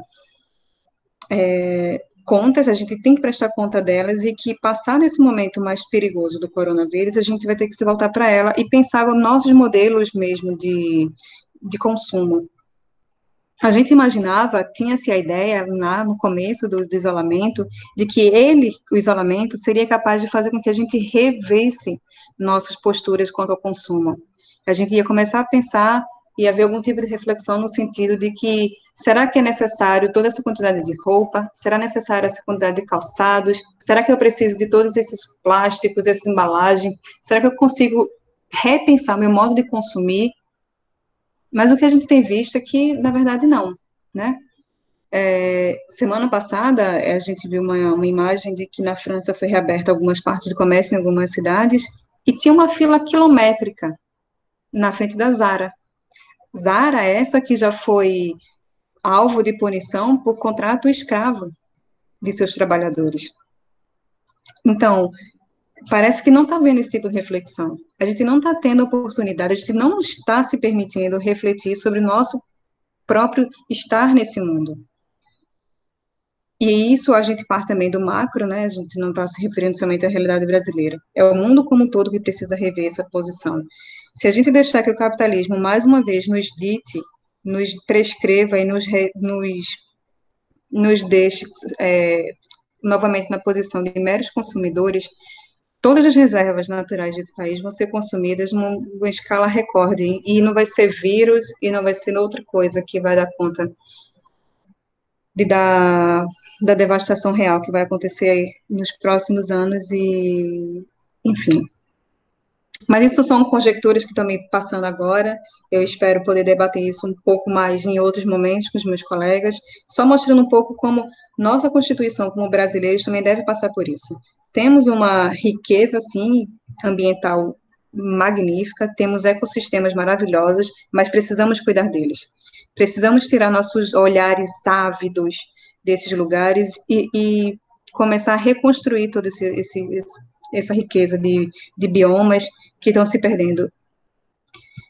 é, contas, a gente tem que prestar conta delas, e que passado esse momento mais perigoso do coronavírus, a gente vai ter que se voltar para ela e pensar nos nossos modelos mesmo de, de consumo. A gente imaginava, tinha-se a ideia lá no começo do, do isolamento, de que ele, o isolamento, seria capaz de fazer com que a gente revesse nossas posturas quanto ao consumo. A gente ia começar a pensar e haver algum tipo de reflexão no sentido de que, será que é necessário toda essa quantidade de roupa? Será necessária essa quantidade de calçados? Será que eu preciso de todos esses plásticos, essa embalagem? Será que eu consigo repensar meu modo de consumir? Mas o que a gente tem visto é que, na verdade, não, né? É, semana passada, a gente viu uma, uma imagem de que na França foi reaberta algumas partes do comércio em algumas cidades, e tinha uma fila quilométrica na frente da Zara. Zara é essa que já foi alvo de punição por contrato escravo de seus trabalhadores. Então, parece que não está vendo esse tipo de reflexão. A gente não está tendo oportunidade, a gente não está se permitindo refletir sobre o nosso próprio estar nesse mundo. E isso a gente parte também do macro, né? A gente não está se referindo somente à realidade brasileira. É o mundo como um todo que precisa rever essa posição. Se a gente deixar que o capitalismo, mais uma vez, nos dite, nos prescreva e nos, re, nos, nos deixe é, novamente na posição de meros consumidores, todas as reservas naturais desse país vão ser consumidas numa escala recorde, e não vai ser vírus, e não vai ser outra coisa que vai dar conta de dar, da devastação real que vai acontecer nos próximos anos, e enfim. Mas isso são conjecturas que estão me passando agora, eu espero poder debater isso um pouco mais em outros momentos com os meus colegas, só mostrando um pouco como nossa Constituição, como brasileiros, também deve passar por isso. Temos uma riqueza, assim, ambiental magnífica, temos ecossistemas maravilhosos, mas precisamos cuidar deles. Precisamos tirar nossos olhares ávidos desses lugares e, e começar a reconstruir toda esse, esse, esse, essa riqueza de, de biomas que estão se perdendo,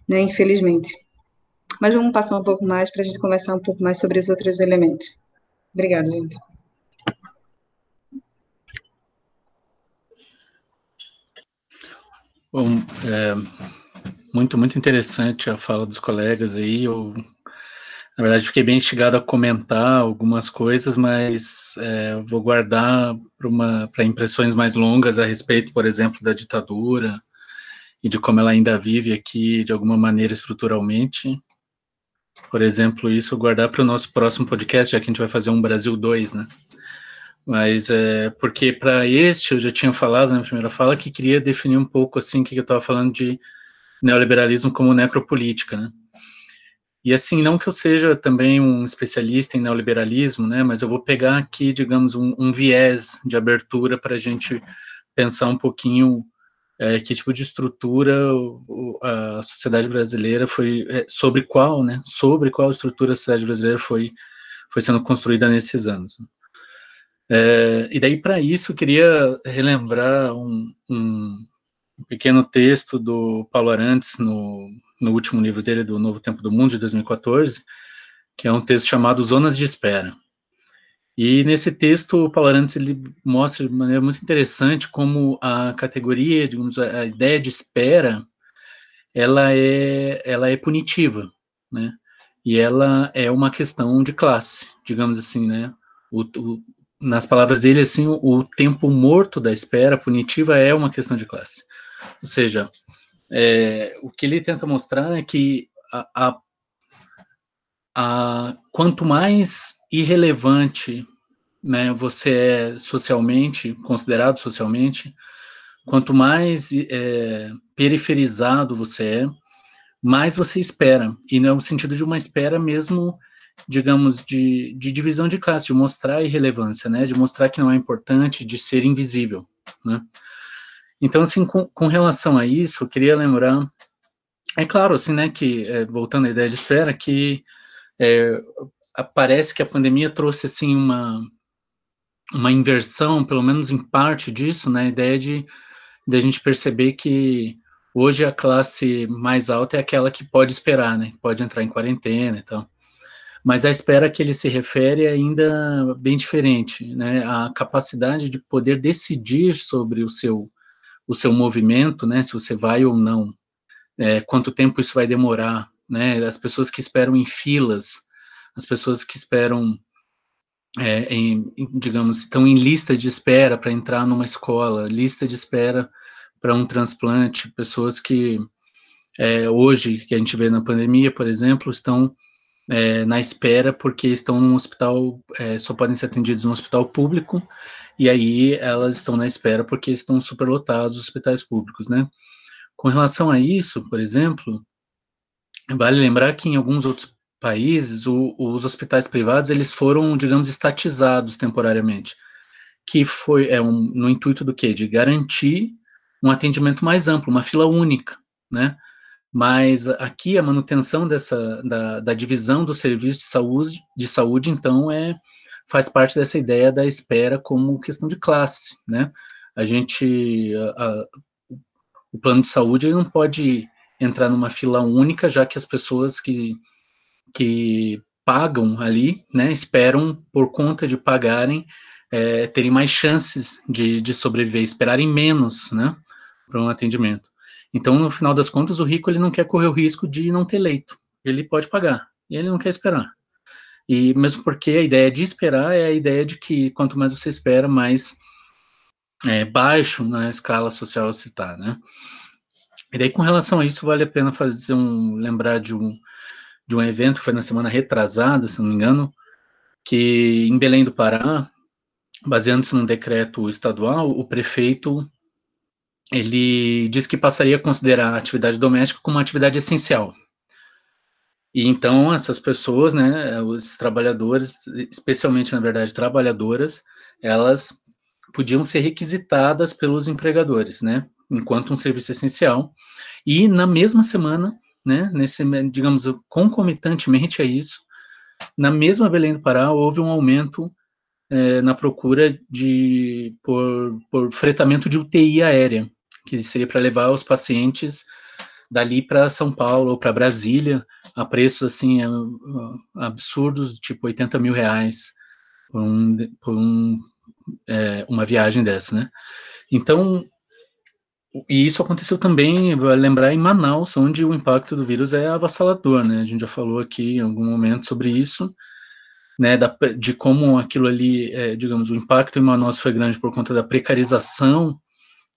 né, infelizmente. Mas vamos passar um pouco mais para a gente conversar um pouco mais sobre os outros elementos. Obrigada, gente. Bom, é, muito, muito interessante a fala dos colegas aí. Eu, na verdade, fiquei bem instigado a comentar algumas coisas, mas é, eu vou guardar para impressões mais longas a respeito, por exemplo, da ditadura e de como ela ainda vive aqui de alguma maneira estruturalmente. Por exemplo, isso eu guardar para o nosso próximo podcast, já que a gente vai fazer um Brasil dois, né? Mas é porque para este eu já tinha falado na primeira fala que queria definir um pouco assim que eu estava falando de neoliberalismo como necropolítica, né? E assim, não que eu seja também um especialista em neoliberalismo, né? Mas eu vou pegar aqui, digamos, um, um viés de abertura para a gente pensar um pouquinho é, que tipo de estrutura a sociedade brasileira foi sobre qual, né? Sobre qual estrutura a sociedade brasileira foi foi sendo construída nesses anos. É, e daí, para isso, eu queria relembrar um, um pequeno texto do Paulo Arantes no, no último livro dele, do Novo Tempo do Mundo, de dois mil e quatorze, que é um texto chamado Zonas de Espera. E nesse texto, o Paulo Arantes ele mostra de maneira muito interessante como a categoria, digamos, a ideia de espera, ela é, ela é punitiva, né? E ela é uma questão de classe, digamos assim, né? O, o, nas palavras dele, assim, o, o tempo morto da espera punitiva é uma questão de classe. Ou seja, é, o que ele tenta mostrar é que a, a, a, quanto mais irrelevante, né, você é socialmente, considerado socialmente, quanto mais é, periferizado você é, mais você espera. E não é o sentido de uma espera mesmo, digamos, de, de divisão de classe, de mostrar a irrelevância, né, de mostrar que não é importante, de ser invisível, né. Então, assim, com, com relação a isso, eu queria lembrar, é claro, assim, né, que, é, voltando à ideia de espera, que é, parece que a pandemia trouxe, assim, uma, uma inversão, pelo menos em parte disso, né, a ideia de, de a gente perceber que hoje a classe mais alta é aquela que pode esperar, né, pode entrar em quarentena e tal. Mas a espera que ele se refere é ainda bem diferente, né? A capacidade de poder decidir sobre o seu, o seu movimento, né? Se você vai ou não, é, quanto tempo isso vai demorar, né? As pessoas que esperam em filas, as pessoas que esperam, é, em, digamos, estão em lista de espera para entrar numa escola, lista de espera para um transplante, pessoas que é, hoje, que a gente vê na pandemia, por exemplo, estão... É, na espera, porque estão num hospital, é, só podem ser atendidos num hospital público, e aí elas estão na espera porque estão superlotados os hospitais públicos, né? Com relação a isso, por exemplo, vale lembrar que em alguns outros países, o, os hospitais privados, eles foram, digamos, estatizados temporariamente, que foi é um, no intuito do quê? De garantir um atendimento mais amplo, uma fila única, né? Mas aqui a manutenção dessa, da, da divisão do serviço de saúde, de saúde então, é, faz parte dessa ideia da espera como questão de classe, né? A gente, a, a, o plano de saúde ele não pode entrar numa fila única, já que as pessoas que, que pagam ali, né, esperam por conta de pagarem, é, terem mais chances de, de sobreviver, esperarem menos, né, para um atendimento. Então, no final das contas, o rico ele não quer correr o risco de não ter leito. Ele pode pagar, e ele não quer esperar. E mesmo porque a ideia de esperar é a ideia de que quanto mais você espera, mais é, baixo na escala social se está, né? E daí, com relação a isso, vale a pena fazer um, lembrar de um, de um evento que foi na semana retrasada, se não me engano, que em Belém do Pará, baseando-se num decreto estadual, o prefeito... ele diz que passaria a considerar a atividade doméstica como uma atividade essencial. E então essas pessoas, né, os trabalhadores, especialmente, na verdade, trabalhadoras, elas podiam ser requisitadas pelos empregadores, né, enquanto um serviço essencial. E na mesma semana, né, nesse, digamos, concomitantemente a isso, na mesma Belém do Pará houve um aumento é, na procura de, por, por fretamento de U T I aérea, que seria para levar os pacientes dali para São Paulo ou para Brasília, a preços assim, absurdos, tipo oitenta mil reais por, um, por um, é, uma viagem dessa, né? Então, E isso aconteceu também, vai lembrar, em Manaus, onde o impacto do vírus é avassalador, né? A gente já falou aqui em algum momento sobre isso, né? Da, de como aquilo ali, é, digamos, o impacto em Manaus foi grande por conta da precarização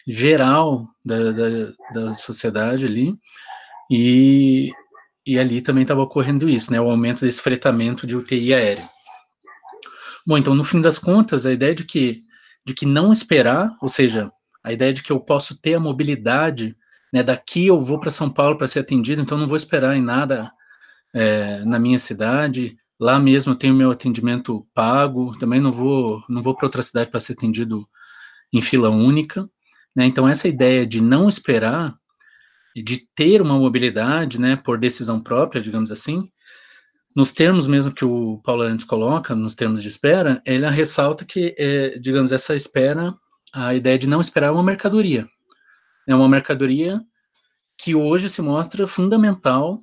geral da, da, da sociedade ali, e, e ali também estava ocorrendo isso, né? O aumento desse fretamento de U T I aéreo. Bom, então, no fim das contas, a ideia de que, de que não esperar, ou seja, a ideia de que eu posso ter a mobilidade, né, daqui eu vou para São Paulo para ser atendido, então não vou esperar em nada é, na minha cidade, lá mesmo eu tenho meu atendimento pago, também não vou, não vou para outra cidade para ser atendido em fila única, né? Então essa ideia de não esperar, de ter uma mobilidade, né, por decisão própria, digamos assim, nos termos mesmo que o Paulo Arantes coloca, nos termos de espera, ele ressalta que, é, digamos, essa espera... A ideia de não esperar é uma mercadoria. É uma mercadoria que hoje se mostra fundamental,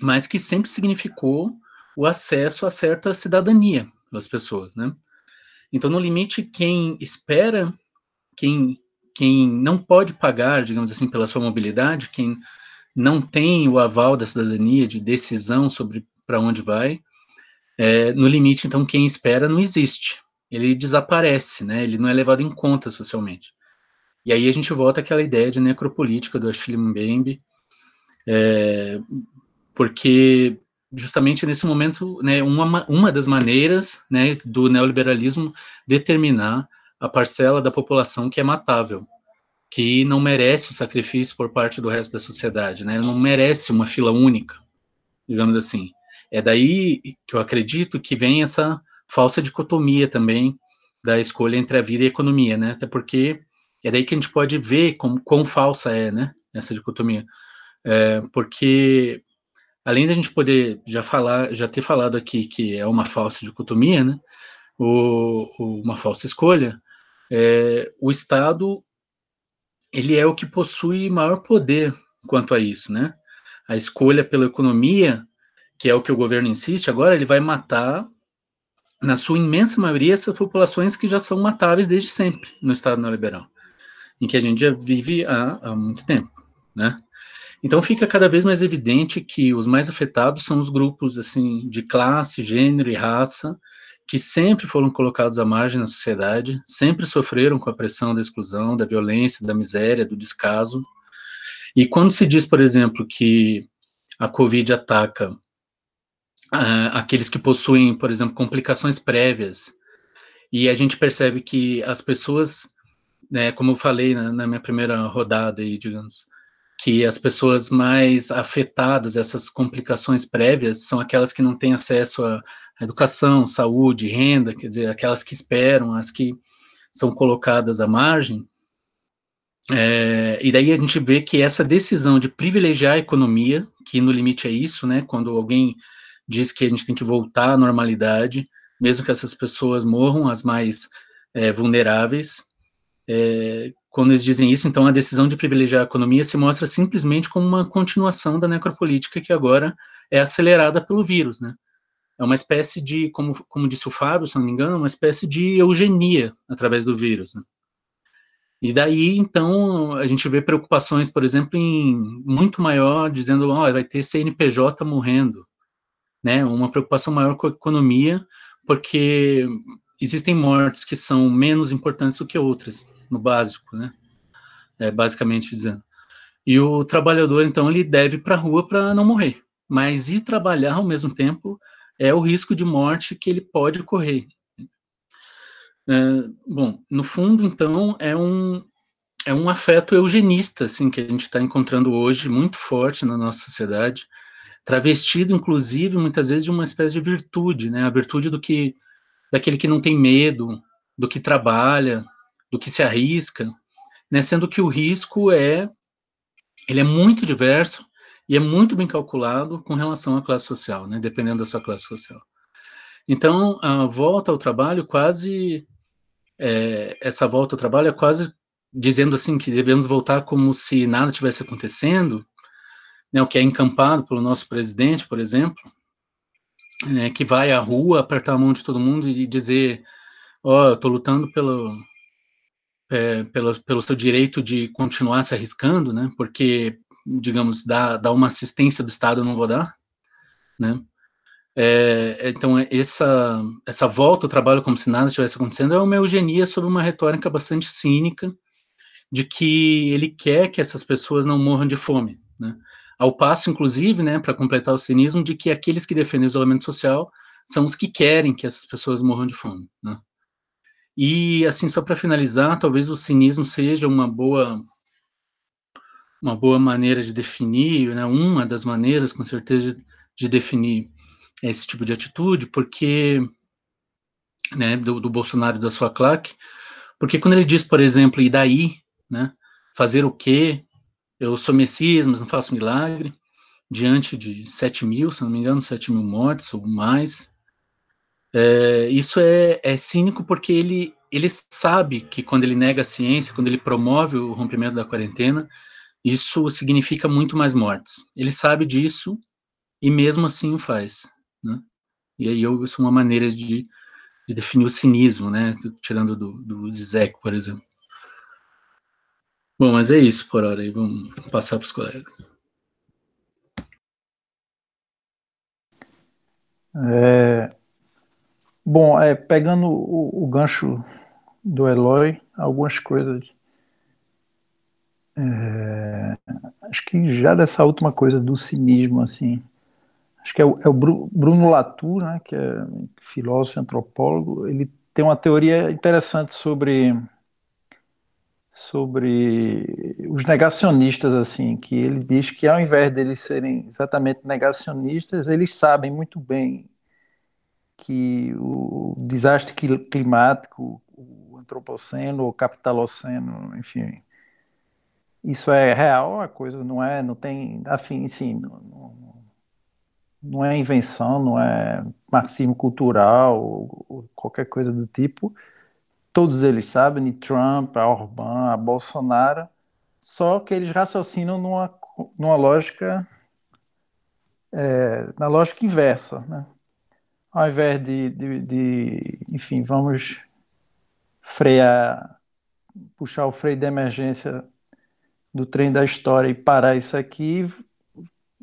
mas que sempre significou o acesso a certa cidadania das pessoas, né? Então, no limite, quem espera, quem, quem não pode pagar, digamos assim, pela sua mobilidade, quem não tem o aval da cidadania, de decisão sobre para onde vai, é, no limite, então, quem espera não existe. Ele desaparece, né? Ele não é levado em conta socialmente. E aí a gente volta àquela ideia de necropolítica do Achille Mbembe, é, porque justamente nesse momento, né, uma, uma das maneiras, né, do neoliberalismo determinar a parcela da população que é matável, que não merece o sacrifício por parte do resto da sociedade, né? Ele não merece uma fila única, digamos assim. É daí que eu acredito que vem essa... falsa dicotomia também da escolha entre a vida e a economia, né? Até porque é daí que a gente pode ver como, quão falsa é, né, essa dicotomia. É, porque, além da gente poder já falar, já ter falado aqui que é uma falsa dicotomia, né, ou, ou uma falsa escolha, é, o Estado, ele é o que possui maior poder quanto a isso, né? A escolha pela economia, que é o que o governo insiste, agora ele vai matar... na sua imensa maioria, essas populações que já são matáveis desde sempre no Estado neoliberal, em que a gente já vive há, há muito tempo, né? Então fica cada vez mais evidente que os mais afetados são os grupos, assim, de classe, gênero e raça, que sempre foram colocados à margem na sociedade, sempre sofreram com a pressão da exclusão, da violência, da miséria, do descaso. E quando se diz, por exemplo, que a Covid ataca aqueles que possuem, por exemplo, complicações prévias, e a gente percebe que as pessoas, né, como eu falei na, na minha primeira rodada, aí, digamos, que as pessoas mais afetadas, essas complicações prévias, são aquelas que não têm acesso à educação, saúde, renda, quer dizer, aquelas que esperam, as que são colocadas à margem, é, e daí a gente vê que essa decisão de privilegiar a economia, que no limite é isso, né, quando alguém... diz que a gente tem que voltar à normalidade, mesmo que essas pessoas morram, as mais é, vulneráveis. É, quando eles dizem isso, então a decisão de privilegiar a economia se mostra simplesmente como uma continuação da necropolítica que agora é acelerada pelo vírus, né? É uma espécie de, como, como disse o Fábio, se não me engano, uma espécie de eugenia através do vírus, né? E daí, então, a gente vê preocupações, por exemplo, em muito maior, dizendo, oh, vai ter C N P J morrendo, né, uma preocupação maior com a economia, porque existem mortes que são menos importantes do que outras, no básico, né, é, basicamente dizendo. E o trabalhador, então, ele deve ir para a rua para não morrer, mas ir trabalhar ao mesmo tempo é o risco de morte que ele pode correr. É, bom, no fundo, então, é um, é um afeto eugenista, assim, que a gente está encontrando hoje, muito forte na nossa sociedade, travestido, inclusive, muitas vezes, de uma espécie de virtude, né? A virtude do que, daquele que não tem medo, do que trabalha, do que se arrisca, né? Sendo que o risco é, ele é muito diverso e é muito bem calculado com relação à classe social, né? Dependendo da sua classe social. Então, a volta ao trabalho quase, é, essa volta ao trabalho é quase dizendo assim que devemos voltar como se nada estivesse acontecendo, né, o que é encampado pelo nosso presidente, por exemplo, né, que vai à rua apertar a mão de todo mundo e dizer, ó, oh, eu estou lutando pelo, é, pelo, pelo seu direito de continuar se arriscando, né, porque, digamos, dá, dá uma assistência do Estado, eu não vou dar, né, é, então essa, essa volta ao trabalho como se nada estivesse acontecendo é uma eugenia sobre uma retórica bastante cínica de que ele quer que essas pessoas não morram de fome, né, ao passo, inclusive, né, para completar o cinismo, de que aqueles que defendem o isolamento social são os que querem que essas pessoas morram de fome, né. E, assim, só para finalizar, talvez o cinismo seja uma boa, uma boa maneira de definir, né, uma das maneiras, com certeza, de, de definir esse tipo de atitude, porque, né, do, do Bolsonaro e da sua claque, porque quando ele diz, por exemplo, e daí, né, fazer o quê? Eu sou Messias, mas não faço milagre, diante de sete mil, se não me engano, sete mil mortes ou mais. É, isso é, é cínico porque ele, ele sabe que quando ele nega a ciência, quando ele promove o rompimento da quarentena, isso significa muito mais mortes. Ele sabe disso e mesmo assim o faz, né? E aí eu, isso é uma maneira de, de definir o cinismo, né? Tirando do, do Zizek, por exemplo. Bom, mas é isso por hora. Aí vamos passar para os colegas. É... Bom, é, pegando o, o gancho do Eloy, algumas coisas, é, acho que já dessa última coisa do cinismo, assim, acho que é o, é o Bruno Latour, né, que é filósofo e antropólogo, ele tem uma teoria interessante sobre, sobre os negacionistas, assim, que ele diz que ao invés deles serem exatamente negacionistas, eles sabem muito bem que o desastre climático, o antropoceno, o capitaloceno, enfim, isso é real, a coisa não é, não tem, afim, sim, não, não é invenção, não é marxismo cultural, ou, ou qualquer coisa do tipo, todos eles sabem, de Trump, a Orbán, a Bolsonaro, só que eles raciocinam numa, numa lógica, é, na lógica inversa, né? Ao invés de, de, de, enfim, vamos frear, puxar o freio de emergência do trem da história e parar isso aqui,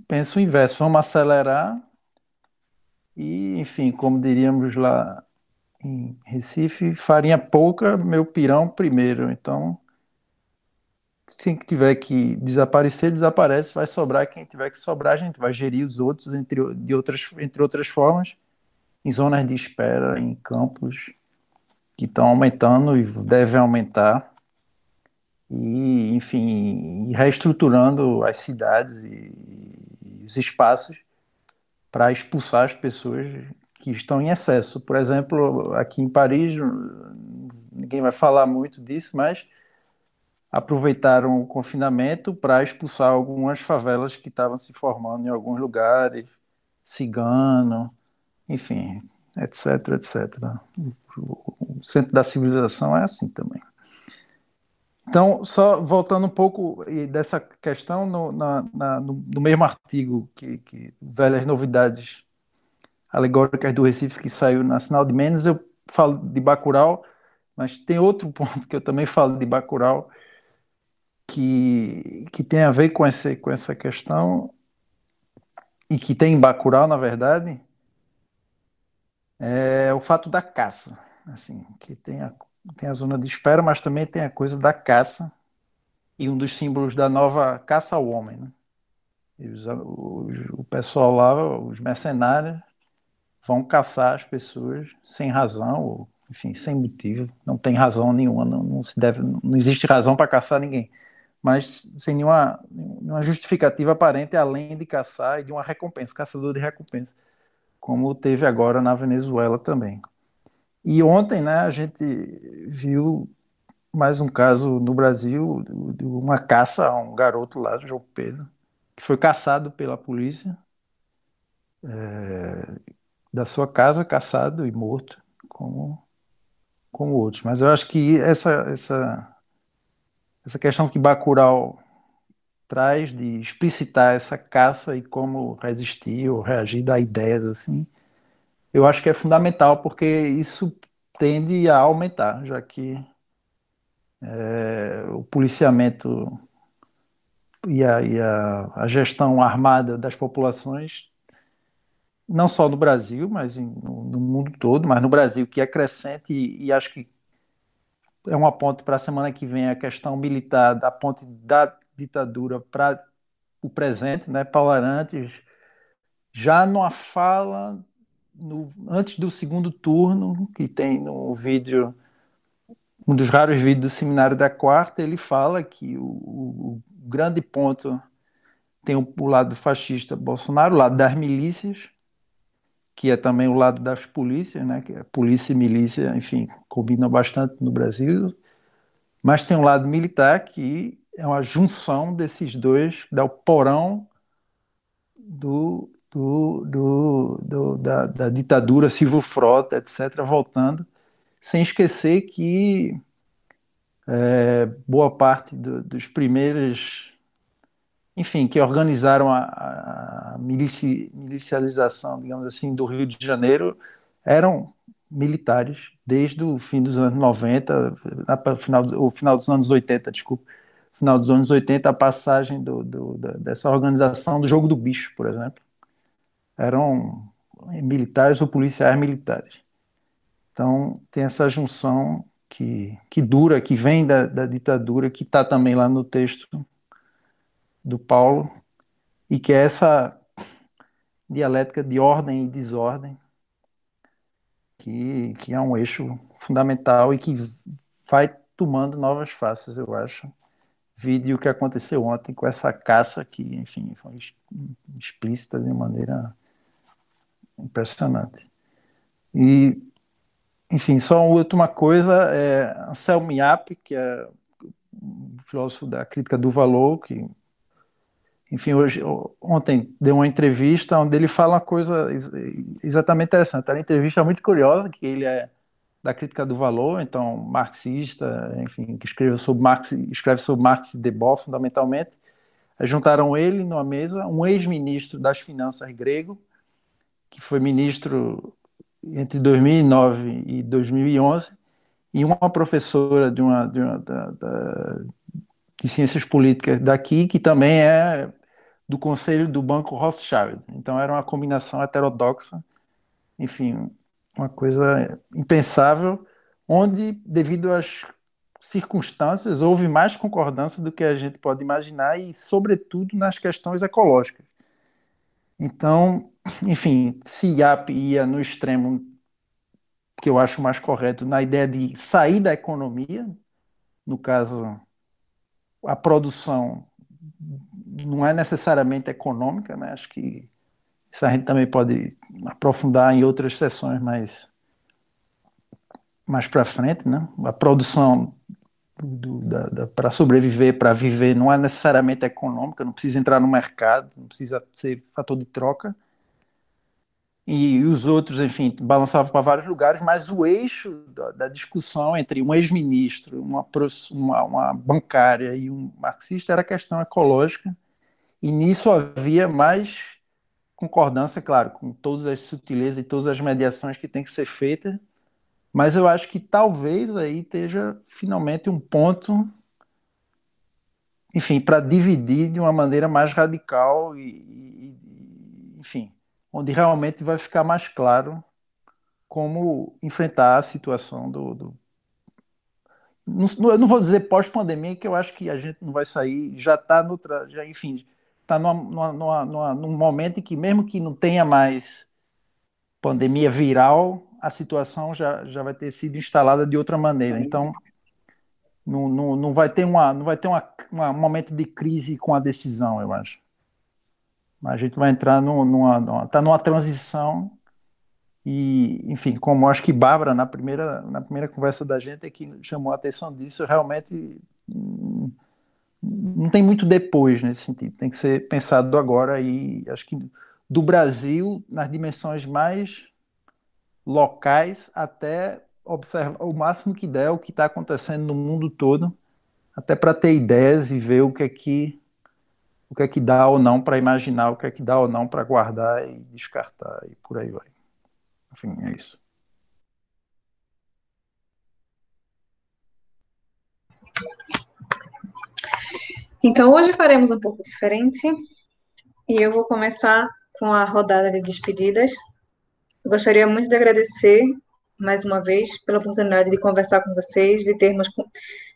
pensa o inverso, vamos acelerar e, enfim, como diríamos lá em Recife, farinha pouca, meu pirão primeiro. Então, quem tiver que desaparecer, desaparece, vai sobrar quem tiver que sobrar, a gente vai gerir os outros, entre, de outras, entre outras formas, em zonas de espera, em campos que estão aumentando e devem aumentar, e, enfim, reestruturando as cidades e os espaços para expulsar as pessoas que estão em excesso. Por exemplo, aqui em Paris, ninguém vai falar muito disso, mas aproveitaram o confinamento para expulsar algumas favelas que estavam se formando em alguns lugares, cigano, enfim, etc, etcétera. O centro da civilização é assim também. Então, só voltando um pouco dessa questão, no, na, na, no mesmo artigo, que, que Velhas Novidades Alegóricas do Recife, que saiu na Sinal de Menos, eu falo de Bacurau, mas tem outro ponto que eu também falo de Bacurau, que, que tem a ver com, esse, com essa questão, e que tem em Bacurau, na verdade, é o fato da caça, assim, que tem a, tem a zona de espera, mas também tem a coisa da caça, e um dos símbolos da nova caça ao homem, né? E os, os, o pessoal lá, os mercenários, vão caçar as pessoas sem razão, ou, enfim, sem motivo, não tem razão nenhuma, não, não, se deve, não existe razão para caçar ninguém, mas sem nenhuma, nenhuma justificativa aparente, além de caçar e de uma recompensa, caçador de recompensa, como teve agora na Venezuela também. E ontem, né, a gente viu mais um caso no Brasil, de uma caça a um garoto lá, João Pedro, que foi caçado pela polícia, é, da sua casa, caçado e morto, como, como outros. Mas eu acho que essa, essa, essa questão que Bacurau traz de explicitar essa caça e como resistir ou reagir a ideias, assim, eu acho que é fundamental, porque isso tende a aumentar, já que é, o policiamento e, a, e a, a gestão armada das populações, não só no Brasil, mas em, no, no mundo todo, mas no Brasil, que é crescente, e, e acho que é uma ponte para a semana que vem, a questão militar, da ponte da ditadura para o presente, né? Paulo Arantes, já numa fala no, antes do segundo turno, que tem no vídeo, um dos raros vídeos do Seminário da Quarta, ele fala que o, o, o grande ponto tem o, o lado fascista Bolsonaro, o lado das milícias, que é também o lado das polícias, né? Que é polícia e milícia, enfim, combinam bastante no Brasil, mas tem um lado militar que é uma junção desses dois, dá o porão do, do, do, do, da, da ditadura civil-frota, etcétera, voltando, sem esquecer que é, boa parte do, dos primeiros, enfim, que organizaram a, a milici, milicialização, digamos assim, do Rio de Janeiro, eram militares, desde o fim dos anos noventa, o final, o final dos anos oitenta, desculpa, final dos anos oitenta, a passagem do, do, da, dessa organização do Jogo do Bicho, por exemplo, eram militares ou policiais militares. Então, tem essa junção que, que dura, que vem da, da ditadura, que está também lá no texto do Paulo, e que é essa dialética de ordem e desordem, que, que é um eixo fundamental e que vai tomando novas faces, eu acho. Vídeo que aconteceu ontem com essa caça que, enfim, foi explícita de maneira impressionante. E, enfim, só uma última coisa, é Anselmo Iapi, que é um filósofo da crítica do valor, que, enfim, hoje, ontem deu uma entrevista onde ele fala uma coisa exatamente interessante. Era uma entrevista muito curiosa, que ele é da crítica do valor, então marxista, enfim, que escreve sobre Marx, escreve sobre Marx e Debord, fundamentalmente. Juntaram ele numa mesa, um ex-ministro das finanças grego, que foi ministro entre dois mil e nove e dois mil e onze, e uma professora de, uma, de, uma, da, da, de ciências políticas daqui, que também é do conselho do Banco Rothschild. Então era uma combinação heterodoxa, enfim, uma coisa impensável, onde, devido às circunstâncias, houve mais concordância do que a gente pode imaginar, e, sobretudo, nas questões ecológicas. Então, enfim, se I A P ia no extremo, que eu acho mais correto, na ideia de sair da economia, no caso, a produção não é necessariamente econômica, né? Acho que isso a gente também pode aprofundar em outras sessões mais, mais para frente, né? A produção para sobreviver, para viver, não é necessariamente econômica, não precisa entrar no mercado, não precisa ser fator de troca. E, e os outros, enfim, balançavam para vários lugares, mas o eixo da, da discussão entre um ex-ministro, uma, uma, uma bancária e um marxista era a questão ecológica, e nisso havia mais concordância, claro, com todas as sutilezas e todas as mediações que tem que ser feita, mas eu acho que talvez aí esteja finalmente um ponto, enfim, para dividir de uma maneira mais radical e, e, enfim, onde realmente vai ficar mais claro como enfrentar a situação do... do... Não, eu não vou dizer pós-pandemia, que eu acho que a gente não vai sair, já está no... Tra... Já, enfim... está num momento em que, mesmo que não tenha mais pandemia viral, a situação já, já vai ter sido instalada de outra maneira. Então, não, não, não vai ter, uma, não vai ter uma, uma, um momento de crise com a decisão, eu acho. Mas a gente vai entrar no, numa... numa tá numa transição e, enfim, como acho que Bárbara, na primeira, na primeira conversa da gente, é que chamou a atenção disso, realmente... Não tem muito depois nesse sentido, tem que ser pensado agora, e acho que do Brasil, nas dimensões mais locais, até observar o máximo que der o que está acontecendo no mundo todo, até para ter ideias e ver o que é que, o que é que dá ou não para imaginar, o que é que dá ou não para guardar e descartar, e por aí vai. Enfim, é isso. Então, hoje faremos um pouco diferente e eu vou começar com a rodada de despedidas. Eu gostaria muito de agradecer, mais uma vez, pela oportunidade de conversar com vocês, de termos,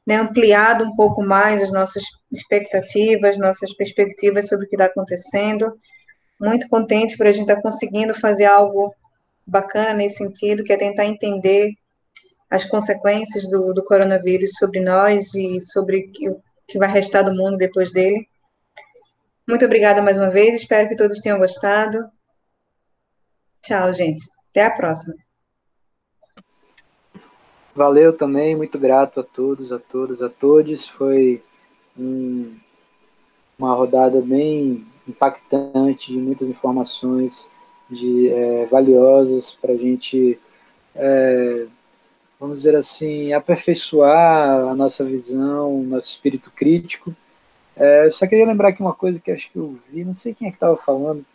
né, ampliado um pouco mais as nossas expectativas, nossas perspectivas sobre o que está acontecendo. Muito contente por a gente estar conseguindo fazer algo bacana nesse sentido, que é tentar entender as consequências do, do coronavírus sobre nós e sobre o que vai restar do mundo depois dele. Muito obrigada mais uma vez, espero que todos tenham gostado. Tchau, gente. Até a próxima. Valeu também, muito grato a todos, a todas, a todos. Foi um, uma rodada bem impactante, de muitas informações de, é, valiosas para a gente, é, vamos dizer assim, aperfeiçoar a nossa visão, o nosso espírito crítico. É, eu só queria lembrar aqui uma coisa que acho que eu vi, não sei quem é que estava falando,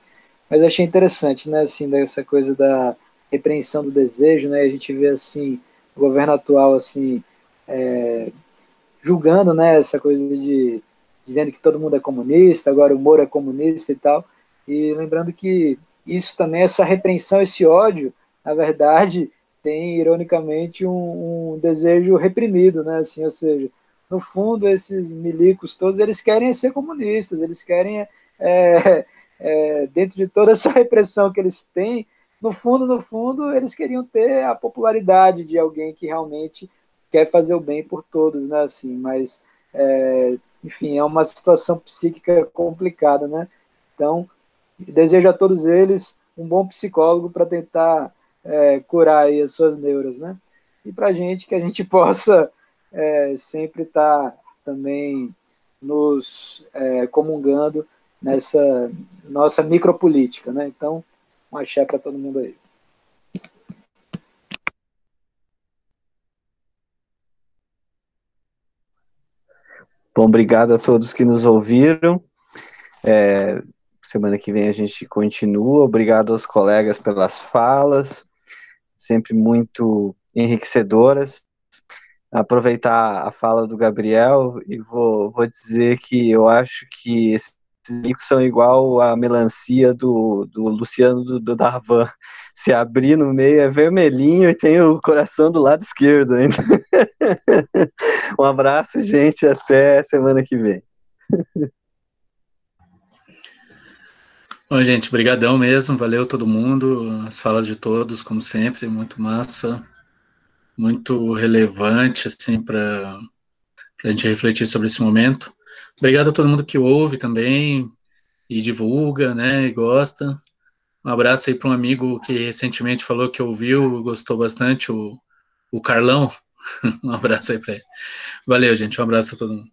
mas achei interessante, né, assim, dessa coisa da repreensão do desejo, né, a gente vê, assim, o governo atual, assim, é, julgando, né, essa coisa de, dizendo que todo mundo é comunista, agora o Moro é comunista e tal, e lembrando que isso também, essa repreensão, esse ódio, na verdade, tem, ironicamente, um, um desejo reprimido, né, assim, ou seja, no fundo, esses milicos todos, eles querem ser comunistas, eles querem, é, é, dentro de toda essa repressão que eles têm, no fundo, no fundo, eles queriam ter a popularidade de alguém que realmente quer fazer o bem por todos, né, assim, mas, é, enfim, é uma situação psíquica complicada, né, então, desejo a todos eles um bom psicólogo para tentar, é, curar aí as suas neuras, né, e pra gente, que a gente possa... É, sempre está também nos é, comungando nessa nossa micropolítica, né? Então, um axé para todo mundo aí. Bom, obrigado a todos que nos ouviram. É, semana que vem a gente continua. Obrigado aos colegas pelas falas, sempre muito enriquecedoras. Aproveitar a fala do Gabriel e vou, vou dizer que eu acho que esses micos são igual a melancia do, do Luciano do, do Darvan. Se abrir no meio é vermelhinho e tem o coração do lado esquerdo ainda. Um abraço, gente, até semana que vem. Bom, gente, brigadão mesmo, valeu todo mundo, as falas de todos, como sempre, muito massa. Muito relevante, assim, para a gente refletir sobre esse momento. Obrigado a todo mundo que ouve também, e divulga, né, e gosta. Um abraço aí para um amigo que recentemente falou que ouviu, gostou bastante, o, o Carlão. Um abraço aí para ele. Valeu, gente, um abraço a todo mundo.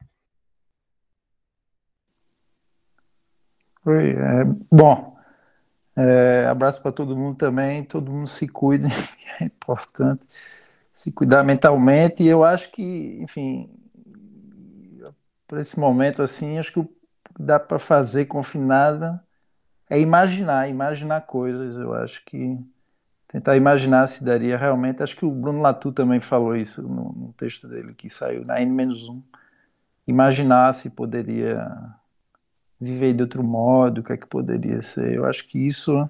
Oi, é, bom, é, abraço para todo mundo também, todo mundo se cuide, que é importante. Se cuidar mentalmente, e eu acho que, enfim, para esse momento, assim, acho que o que dá para fazer confinada é imaginar, imaginar coisas, eu acho que tentar imaginar se daria realmente, acho que o Bruno Latour também falou isso no, no texto dele, que saiu na N menos um, imaginar se poderia viver de outro modo, o que é que poderia ser, eu acho que isso,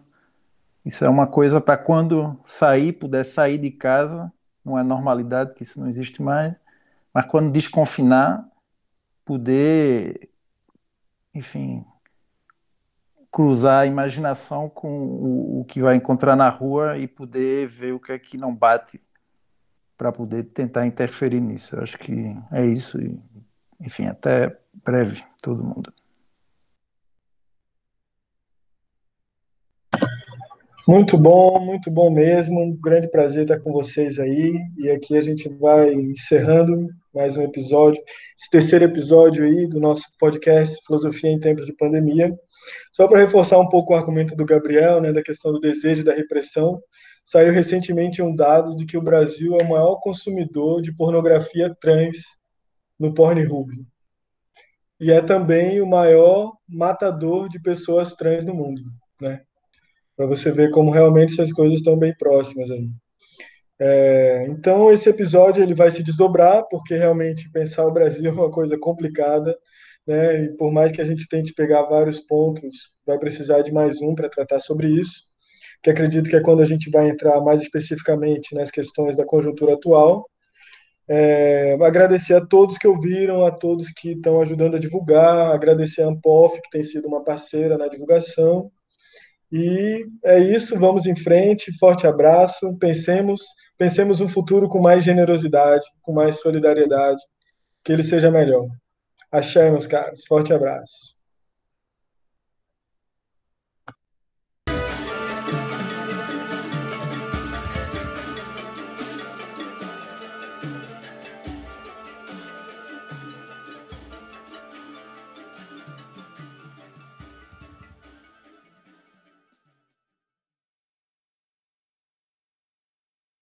isso é uma coisa para quando sair, puder sair de casa, não é normalidade, que isso não existe mais, mas quando desconfinar, poder, enfim, cruzar a imaginação com o, o que vai encontrar na rua e poder ver o que é que não bate para poder tentar interferir nisso. Eu acho que é isso. E, enfim, até breve, todo mundo. Muito bom, muito bom mesmo, um grande prazer estar com vocês aí, e aqui a gente vai encerrando mais um episódio, esse terceiro episódio aí do nosso podcast Filosofia em Tempos de Pandemia, só para reforçar um pouco o argumento do Gabriel, né, da questão do desejo e da repressão, saiu recentemente um dado de que o Brasil é o maior consumidor de pornografia trans no Pornhub, e é também o maior matador de pessoas trans no mundo, né? Para você ver como realmente essas coisas estão bem próximas aí. É, então, esse episódio ele vai se desdobrar, porque realmente pensar o Brasil é uma coisa complicada, né? E por mais que a gente tente pegar vários pontos, vai precisar de mais um para tratar sobre isso, que acredito que é quando a gente vai entrar mais especificamente nas questões da conjuntura atual. É, agradecer a todos que ouviram, a todos que estão ajudando a divulgar, agradecer a ANPOF, que tem sido uma parceira na divulgação. E é isso, vamos em frente, forte abraço, pensemos, pensemos um futuro com mais generosidade, com mais solidariedade, que ele seja melhor. Axé, meus caros, forte abraço.